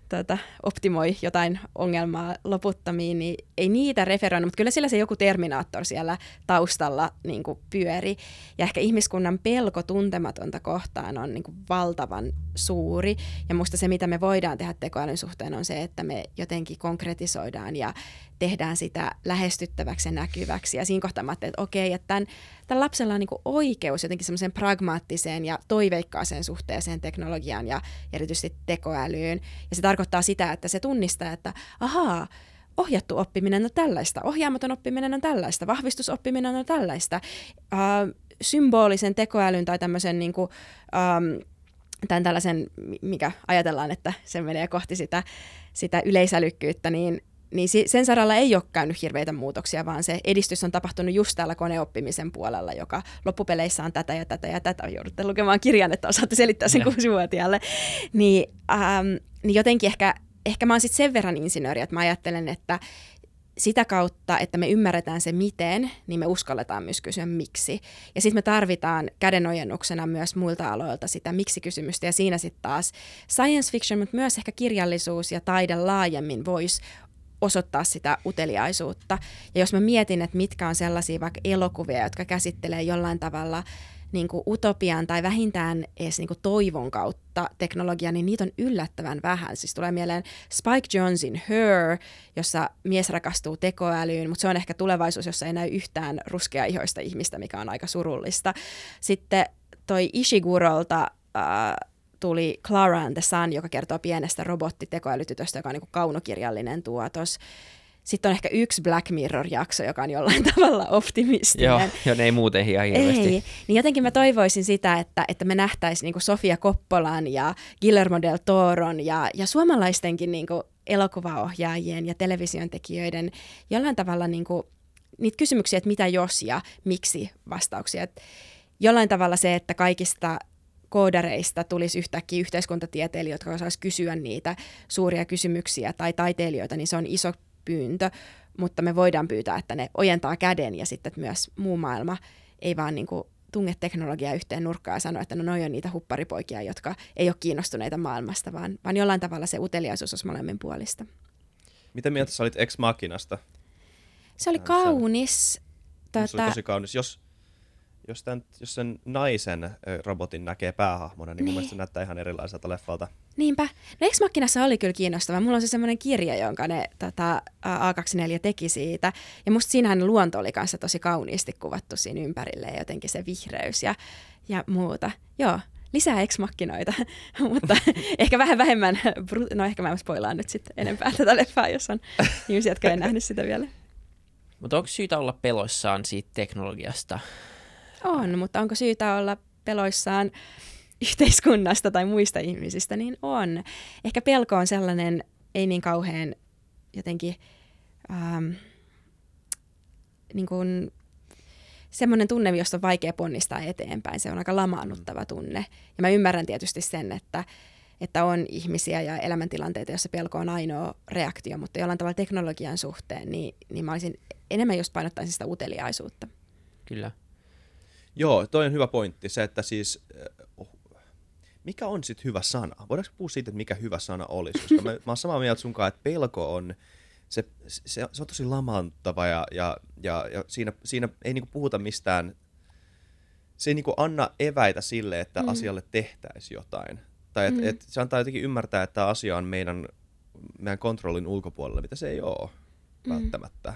tuota, optimoi jotain ongelmaa loputtamiin, niin ei niitä referoinut, mutta kyllä sillä se joku Terminaattor siellä taustalla niin kuin pyöri. Ja ehkä ihmiskunnan pelko tuntematonta kohtaan on niin kuin valtavan suuri. Ja musta se, mitä me voidaan tehdä tekoälyn suhteen, on se, että me jotenkin konkretisoidaan ja tehdään sitä lähestyttäväksi ja näkyväksi. Ja siinä kohtaa mä ajattelin, että okei, että tämän, tämän lapsella on niin kuin oikeus jotenkin semmoiseen pragmaattiseen ja toiveikkaaseen suhteeseen teknologiaan ja erityisesti tekoälyyn. Ja se tarkoittaa sitä, että se tunnistaa, että ahaa, ohjattu oppiminen on tällaista, ohjaamaton oppiminen on tällaista, vahvistusoppiminen on tällaista, äh, symbolisen tekoälyn tai tämmöisen niin kuin, ähm, tämän tällaisen, mikä ajatellaan, että se menee kohti sitä, sitä yleisälykkyyttä, niin niin sen saralla ei ole käynyt hirveitä muutoksia, vaan se edistys on tapahtunut just täällä koneoppimisen puolella, joka loppupeleissä on tätä ja tätä ja tätä. Joudutte lukemaan kirjan, että osaatte selittää sen kuusivuotiaalle. Niin, ähm, niin jotenkin ehkä, ehkä mä oon sit sen verran insinööri, että mä ajattelen, että sitä kautta, että me ymmärretään se miten, niin me uskalletaan myös kysyä miksi. Ja sitten me tarvitaan kädenojennuksena myös muilta aloilta sitä miksi-kysymystä. Ja siinä sitten taas science fiction, mutta myös ehkä kirjallisuus ja taide laajemmin voisi osoittaa sitä uteliaisuutta. Ja jos mä mietin, että mitkä on sellaisia vaikka elokuvia, jotka käsittelee jollain tavalla niin kuin utopian tai vähintään edes niin kuin toivon kautta teknologiaa, niin niitä on yllättävän vähän. Siis tulee mieleen Spike Jonzein Her, jossa mies rakastuu tekoälyyn, mutta se on ehkä tulevaisuus, jossa ei näy yhtään ruskeaihoista ihmistä, mikä on aika surullista. Sitten toi Ishigurolta Äh, tuli Clara and the Sun, joka kertoo pienestä robottitekoälytytöstä, joka on niin kuin kaunokirjallinen tuotos. Sitten on ehkä yksi Black Mirror-jakso, joka on jollain tavalla optimistinen. Joo, jo ne ei muuten ihan hirveästi. Ei, niin jotenkin mä toivoisin sitä, että, että me nähtäisiin niin kuin Sofia Koppolan ja Guillermo del Toron ja, ja suomalaistenkin niin kuin elokuvaohjaajien ja televisiontekijöiden jollain tavalla niin kuin niitä kysymyksiä, että mitä jos ja miksi vastauksia. Et jollain tavalla se, että kaikista koodareista tulisi yhtäkkiä yhteiskuntatieteilijöitä, jotka osaisi kysyä niitä suuria kysymyksiä tai taiteilijoita, niin se on iso pyyntö, mutta me voidaan pyytää, että ne ojentaa käden ja sitten myös muu maailma ei vaan niin kuin tunge teknologiaa yhteen nurkkaan ja sano, että no noi on niitä hupparipoikia, jotka ei ole kiinnostuneita maailmasta, vaan, vaan jollain tavalla se uteliaisuus olisi molemmin puolista. Mitä mieltä sä olit Ex Machinasta? Se oli kaunis. Tuota... Se oli tosi kaunis. Jos... Jos, tämän, jos sen naisen robotin näkee päähahmona, niin, niin. mun mielestä se näyttää ihan erilaiselta leffalta. Niinpä. No Ex Machinassa oli kyllä kiinnostava. Mulla on se semmoinen kirja, jonka ne tota, A kaksikymmentäneljä teki siitä. Ja musta siinähän luonto oli kanssa tosi kauniisti kuvattu siinä ympärille ja jotenkin se vihreys ja, ja muuta. Joo, lisää Ex Machinoita, mutta ehkä vähän vähemmän, no ehkä mä spoilaan nyt sitten enempää tätä leffaa, jos on ihmisiä, jotka ei nähnyt sitä vielä. Mutta onko syytä olla peloissaan siitä teknologiasta? On, mutta onko syytä olla peloissaan yhteiskunnasta tai muista ihmisistä, niin on. Ehkä pelko on sellainen, ei niin kauhean jotenkin ähm, niin kuin semmoinen tunne, josta on vaikea ponnistaa eteenpäin. Se on aika lamaannuttava tunne. Ja mä ymmärrän tietysti sen, että, että on ihmisiä ja elämäntilanteita, jossa pelko on ainoa reaktio, mutta jollain tavalla teknologian suhteen, niin, niin mä olisin enemmän just painottaisin sitä uteliaisuutta. Kyllä. Joo, toi on hyvä pointti. Se, että siis, oh, mikä on sitten hyvä sana? Voidaanko puhua siitä, että mikä hyvä sana olisi? Koska mä, mä oon samaa mieltä sunkaan, että pelko on, se, se, se on tosi lamaannuttava ja, ja, ja, ja siinä, siinä ei niinku puhuta mistään, se ei niinku anna eväitä sille, että mm. asialle tehtäisiin jotain. Tai et, mm. et, se antaa jotenkin ymmärtää, että tämä asia on meidän, meidän kontrollin ulkopuolella, mitä se ei ole mm. välttämättä.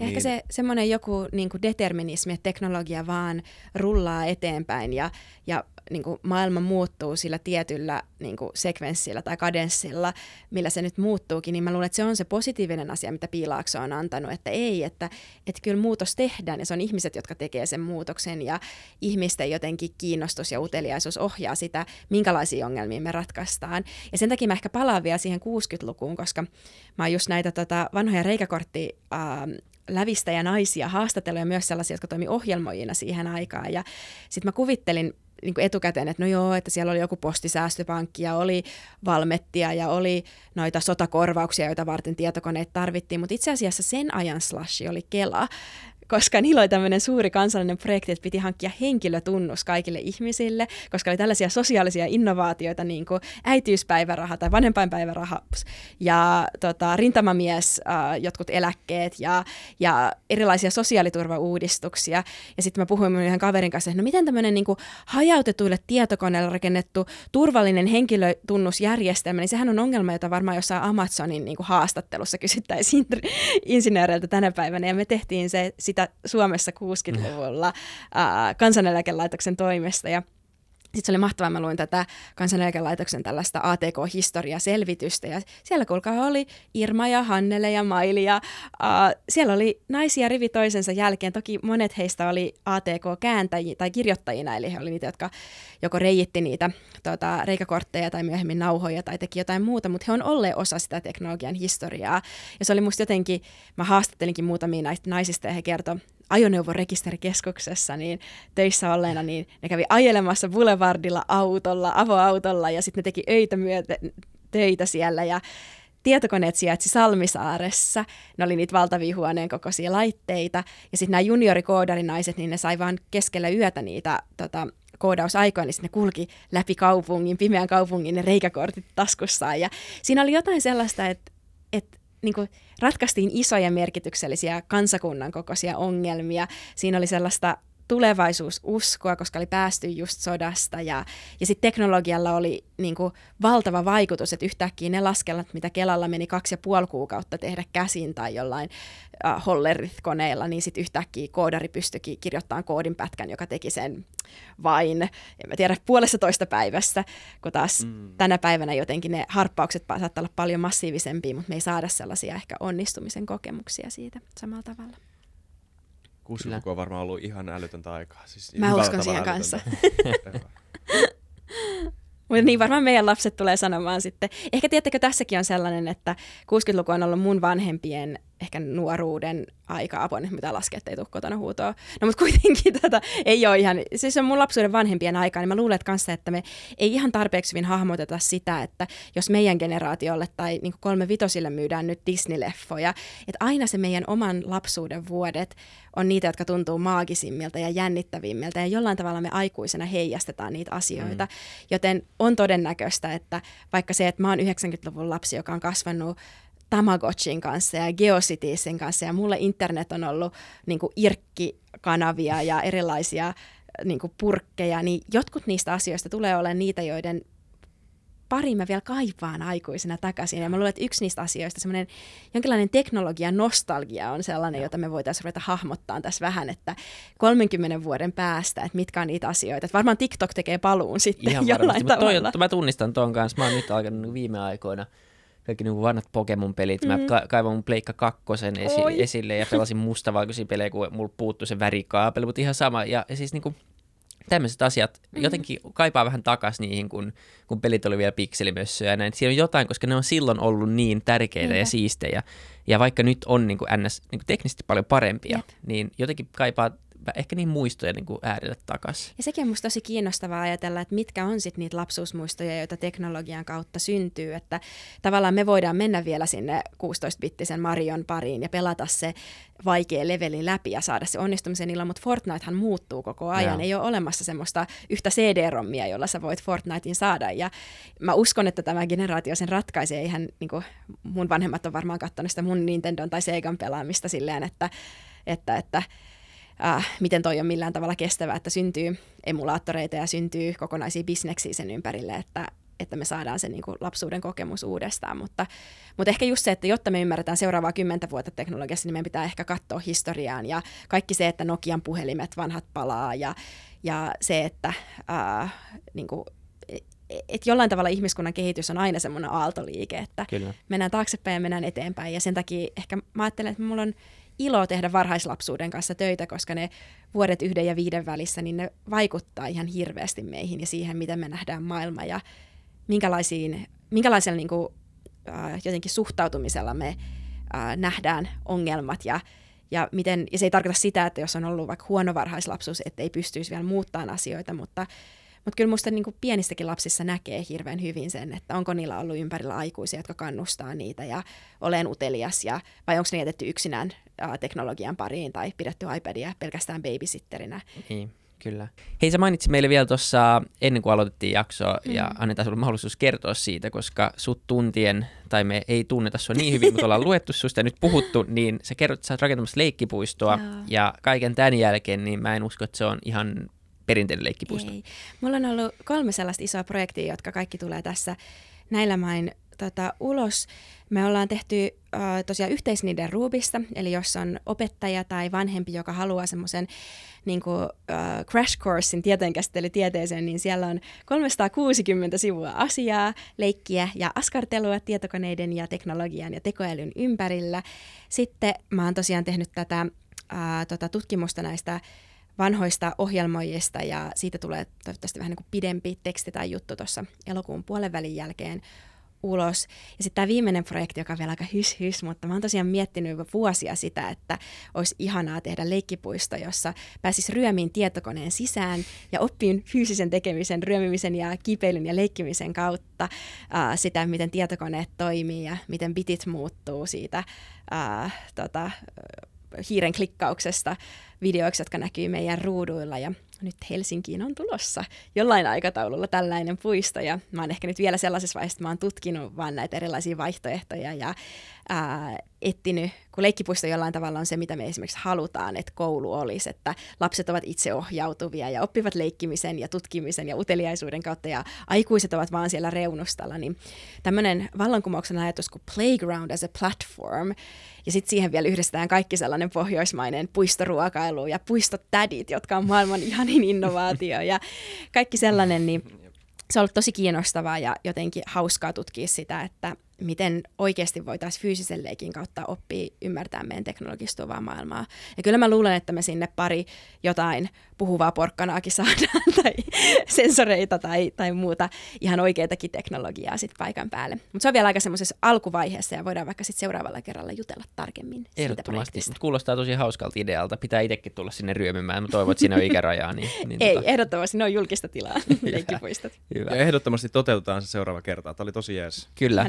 Ja niin. Ehkä se semmoinen joku niin kuin determinismi, että teknologia vaan rullaa eteenpäin ja, ja niin kuin maailma muuttuu sillä tietyllä niin kuin sekvenssillä tai kadenssilla, millä se nyt muuttuukin, niin mä luulen, että se on se positiivinen asia, mitä Piilaakso on antanut, että ei, että, että kyllä muutos tehdään ja se on ihmiset, jotka tekee sen muutoksen ja ihmisten jotenkin kiinnostus ja uteliaisuus ohjaa sitä, minkälaisia ongelmia me ratkaistaan. Ja sen takia mä ehkä palaan vielä siihen kuusikymmentälukuun, koska mä oon just näitä tota, vanhoja reikäkorttia, ähm, lävistäjä naisia haastatellut ja myös sellaisia, jotka toimi ohjelmoijina siihen aikaan. Ja sitten mä kuvittelin niin kuin etukäteen, että no joo, että siellä oli joku postisäästöpankki ja oli Valmettia ja oli noita sotakorvauksia, joita varten tietokoneet tarvittiin, mutta itse asiassa sen ajan slashi oli Kelä, koska niillä oli tämmöinen suuri kansallinen projekti, että piti hankkia henkilötunnus kaikille ihmisille, koska oli tällaisia sosiaalisia innovaatioita, niin kuin äitiyspäiväraha tai vanhempainpäiväraha ja tota, rintamamies, äh, jotkut eläkkeet ja, ja erilaisia sosiaaliturvauudistuksia. Ja sitten mä puhuin mun yhden kaverin kanssa, että no miten tämmöinen niin kuin hajautetuille tietokoneilla rakennettu turvallinen henkilötunnusjärjestelmä, niin sehän on ongelma, jota varmaan jossain Amazonin niin kuin haastattelussa kysyttäisiin insinööreiltä tänä päivänä, ja me tehtiin se sitä Suomessa kuusikymmentäluvulla ää, Kansaneläkelaitoksen toimesta, ja sitten se oli mahtavaa, mä luin tätä Kansaneläkelaitoksen tällaista A T K-historiaselvitystä, ja siellä kuulkaa oli Irma ja Hannele ja Maili, ja ää, siellä oli naisia rivi toisensa jälkeen, toki monet heistä oli A T K-kääntäjiä tai kirjoittajina, eli he oli niitä, jotka joko reijitti niitä tota, reikakortteja tai myöhemmin nauhoja tai teki jotain muuta, mutta he on olleet osa sitä teknologian historiaa, ja se oli musta jotenkin, mä haastattelinkin muutamia näistä naisista, ja he kertoi ajoneuvorekisterikeskuksessa niin töissä olleena, niin ne kävi ajelemassa boulevardilla autolla, avoautolla, ja sitten ne teki öitä myöten töitä siellä, ja tietokoneet sijaitsi Salmisaaressa, ne oli niitä valtavia huoneen kokoisia laitteita, ja sitten nämä juniorikoodarinaiset, niin ne sai vaan keskellä yötä niitä tota, koodausaikoja, niin sitten ne kulki läpi kaupungin, pimeän kaupungin, ne reikäkortit taskussaan, ja siinä oli jotain sellaista, että et, niin kuin ratkaistiin isoja merkityksellisiä kansakunnan kokoisia ongelmia. Siinä oli sellaista tulevaisuususkoa, koska oli päästy just sodasta. Ja, ja sitten teknologialla oli niin kuin valtava vaikutus, että yhtäkkiä ne laskelmat, mitä Kelalla meni kaksi ja puoli kuukautta tehdä käsin tai jollain äh, hollerikoneilla, niin sitten yhtäkkiä koodari pystyikin kirjoittamaan koodinpätkän, joka teki sen vain, en mä tiedä, puolessa toista päivässä, kun taas mm. tänä päivänä jotenkin ne harppaukset saattaa olla paljon massiivisempia, mutta me ei saada sellaisia ehkä onnistumisen kokemuksia siitä samalla tavalla. kuusikymmentäluku on varmaan ollut ihan älytöntä aikaa. Siis mä uskon siihen älytöntä kanssa. Mutta niin varmaan meidän lapset tulee sanomaan sitten. Ehkä tiedättekö, tässäkin on sellainen, että kuusikymmentäluku on ollut mun vanhempien ehkä nuoruuden aika. Apua nyt mitä laskee, ettei tule kotona huutoa. No mutta kuitenkin tätä ei ole ihan, siis on mun lapsuuden vanhempien aikaa, niin mä luulen kanssa, että me ei ihan tarpeeksi hyvin hahmoteta sitä, että jos meidän generaatiolle tai niin kuin kolme vitosille myydään nyt Disney-leffoja, että aina se meidän oman lapsuuden vuodet on niitä, jotka tuntuu maagisimmilta ja jännittävimmiltä, ja jollain tavalla me aikuisena heijastetaan niitä asioita, mm. joten on todennäköistä, että vaikka se, että mä oon yhdeksänkymmentäluvun lapsi, joka on kasvanut Tamagotchin kanssa ja Geocitiesin kanssa, ja mulle internet on ollut niin kuin irkkikanavia ja erilaisia niin kuin purkkeja, niin jotkut niistä asioista tulee olemaan niitä, joiden pari mä vielä kaipaan aikuisena takaisin. Ja mä luulen, että yksi niistä asioista, semmoinen jonkinlainen teknologia, nostalgia on sellainen, jota me voitaisiin ruveta hahmottaa tässä vähän, että kolmenkymmenen vuoden päästä, että mitkä on niitä asioita. Että varmaan TikTok tekee paluun sitten ihan jollain varmasti tavalla. Toi, mä tunnistan ton kanssa. Mä oon nyt alkanut viime aikoina kaikki niin kuin vanhat Pokemon-pelit. Mä mm-hmm. kaivan mun Pleikka kakkosen esi- esille ja pelasin mustavalkoisia pelejä, kun mulla puuttui se värikaapeli, mutta ihan sama. Ja siis niin kuin tämmöiset asiat jotenkin kaipaa vähän takaisin niihin, kun, kun pelit oli vielä pikselimössöjä ja näin. Siinä on jotain, koska ne on silloin ollut niin tärkeitä ja siistejä. Ja vaikka nyt on niin kuin ns niin kuin teknisesti paljon parempia, Jep. niin jotenkin kaipaa ehkä niin muistoja niin kuin äärelle takaisin. Ja sekin on musta tosi kiinnostavaa ajatella, että mitkä on sitten niitä lapsuusmuistoja, joita teknologian kautta syntyy, että tavallaan me voidaan mennä vielä sinne kuusitoistabittisen Marion pariin ja pelata se vaikea leveli läpi ja saada se onnistumisen ilo, mutta Fortnitehan muuttuu koko ajan. Jaa. Ei ole olemassa semmoista yhtä C D-rommia, jolla sä voit Fortnitein saada, ja mä uskon, että tämä generaatio sen ratkaisee. Eihän niin kuin mun vanhemmat on varmaan katsonut sitä mun Nintendon tai Segan pelaamista silleen, että, että, että Äh, miten toi on millään tavalla kestävää, että syntyy emulaattoreita ja syntyy kokonaisia bisneksiä sen ympärille, että, että me saadaan se niin kuin lapsuuden kokemus uudestaan. Mutta, mutta ehkä just se, että jotta me ymmärretään seuraavaa kymmentä vuotta teknologiassa, niin meidän pitää ehkä katsoa historiaan, ja kaikki se, että Nokian puhelimet vanhat palaa, ja, ja se, että äh, niin kuin, et jollain tavalla ihmiskunnan kehitys on aina semmoinen aaltoliike, että Kyllä. mennään taaksepäin ja mennään eteenpäin, ja sen takia ehkä mä ajattelen, että mulla on ilo tehdä varhaislapsuuden kanssa töitä, koska ne vuodet yhden ja viiden välissä, niin ne vaikuttaa ihan hirveästi meihin ja siihen, miten me nähdään maailma ja minkälaisiin, minkälaisella niin kuin, äh, jotenkin suhtautumisella me äh, nähdään ongelmat. Ja, ja, miten, ja se ei tarkoita sitä, että jos on ollut vaikka huono varhaislapsuus, että ei pystyisi vielä muuttamaan asioita, mutta, Mutta kyllä musta niin kuin pienistäkin lapsissa näkee hirveän hyvin sen, että onko niillä ollut ympärillä aikuisia, jotka kannustaa niitä ja olen utelias, ja, vai onko ne jätetty yksinään ää, teknologian pariin tai pidetty iPadia pelkästään babysitterinä. Niin, kyllä. Hei, sä mainitsit meille vielä tuossa ennen kuin aloitettiin jaksoa, mm. ja annetaan sulle mahdollisuus kertoa siitä, koska sut tuntien, tai me ei tunneta sua niin hyvin, mutta ollaan luettu susta ja nyt puhuttu, niin sä kerrot, että sä oot rakentamassa leikkipuistoa, Joo. ja kaiken tämän jälkeen, niin mä en usko, että se on ihan perinteinen leikkipuisto. Ei. Mulla on ollut kolme sellaista isoa projektia, jotka kaikki tulee tässä näillä main tota, ulos. Me ollaan tehty äh, tosiaan yhteisniiden ruubista, eli jos on opettaja tai vanhempi, joka haluaa semmoisen niin kuin, äh, crash coursein tietojenkäsittelytieteeseen, niin siellä on kolmesataakuusikymmentä sivua asiaa, leikkiä ja askartelua tietokoneiden ja teknologian ja tekoälyn ympärillä. Sitten mä oon tosiaan tehnyt tätä äh, tota, tutkimusta näistä vanhoista ohjelmoijista, ja siitä tulee toivottavasti vähän niin kuin pidempi teksti tai juttu tuossa elokuun puolen välin jälkeen ulos. Ja sitten tämä viimeinen projekti, joka on vielä aika hys hys, mutta mä oon tosiaan miettinyt vuosia sitä, että olisi ihanaa tehdä leikkipuisto, jossa pääsis ryömiin tietokoneen sisään ja oppiin fyysisen tekemisen, ryömimisen ja kipeilyn ja leikkimisen kautta äh, sitä, miten tietokoneet toimii ja miten bitit muuttuu siitä äh, tota, hiiren klikkauksesta videoiksi, jotka näkyy meidän ruuduilla, ja nyt Helsinkiin on tulossa jollain aikataululla tällainen puisto, ja mä oon ehkä nyt vielä sellaisessa vaiheessa, että mä oon tutkinut vaan näitä erilaisia vaihtoehtoja ja ää, etsinyt, kun leikkipuisto jollain tavalla on se, mitä me esimerkiksi halutaan, että koulu olisi, että lapset ovat itseohjautuvia ja oppivat leikkimisen ja tutkimisen ja uteliaisuuden kautta, ja aikuiset ovat vaan siellä reunustalla, niin tämmöinen vallankumouksen ajatus kuin playground as a platform, ja sitten siihen vielä yhdistetään kaikki sellainen pohjoismainen puistoruoka ja puistotädit, jotka on maailman ihanin innovaatio ja kaikki sellainen, niin se on ollut tosi kiinnostavaa ja jotenkin hauskaa tutkia sitä, että miten oikeasti voitaisiin fyysisen leikin kautta oppia ymmärtää meidän teknologistuvaa maailmaa. Ja kyllä mä luulen, että me sinne pari jotain puhuvaa porkkanaakin saadaan tai sensoreita tai, tai muuta ihan oikeatakin teknologiaa sit paikan päälle. Mutta se on vielä aika semmoisessa alkuvaiheessa ja voidaan vaikka sit seuraavalla kerralla jutella tarkemmin siitä projektista. Kuulostaa tosi hauskalta idealta. Pitää itsekin tulla sinne ryömimään. Mä toivon, että siinä on ikärajaa. Niin, niin Ei, tota... ehdottomasti. Ne on julkista tilaa, leikkipuistot. Hyvä. Ja ehdottomasti toteutetaan se seuraava kerta. Tämä oli tosi jees. Kyllä.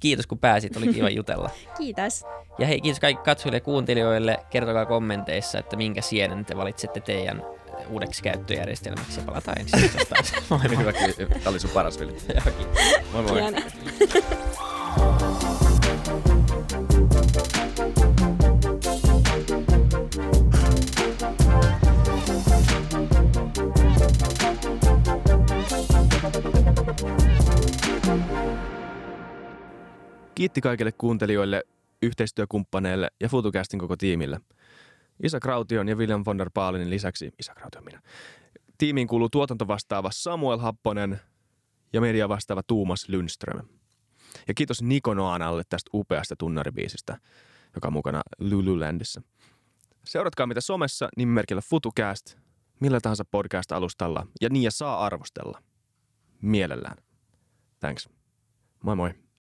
Kiitos kun pääsit, oli kiva jutella. Kiitos. Ja hei, kiitos kaikki katsojille ja kuuntelijoille. Kertokaa kommenteissa, että minkä sienen te valitsette teidän uudeksi käyttöjärjestelmäksi. Ja palataan ensi taas. Moi, hyvä. Tämä oli sun paras, Vili. Moi moi. Kiitti kaikille kuuntelijoille, yhteistyökumppaneille ja FytyCastin koko tiimille. Issa Kraution ja William von der Pahlenin lisäksi, Issa Krautio minä, tiimiin kuuluu tuotantovastaava Samuel Happonen ja media vastaava Tuomas Lundström. Ja kiitos Niko Noanalle tästä upeasta tunnaribiisistä, joka on mukana Lululandissä. Seuratkaa mitä somessa nimimerkillä FytyCast, millä tahansa podcast-alustalla, ja niin ja saa arvostella. Mielellään. Thanks. Moi moi.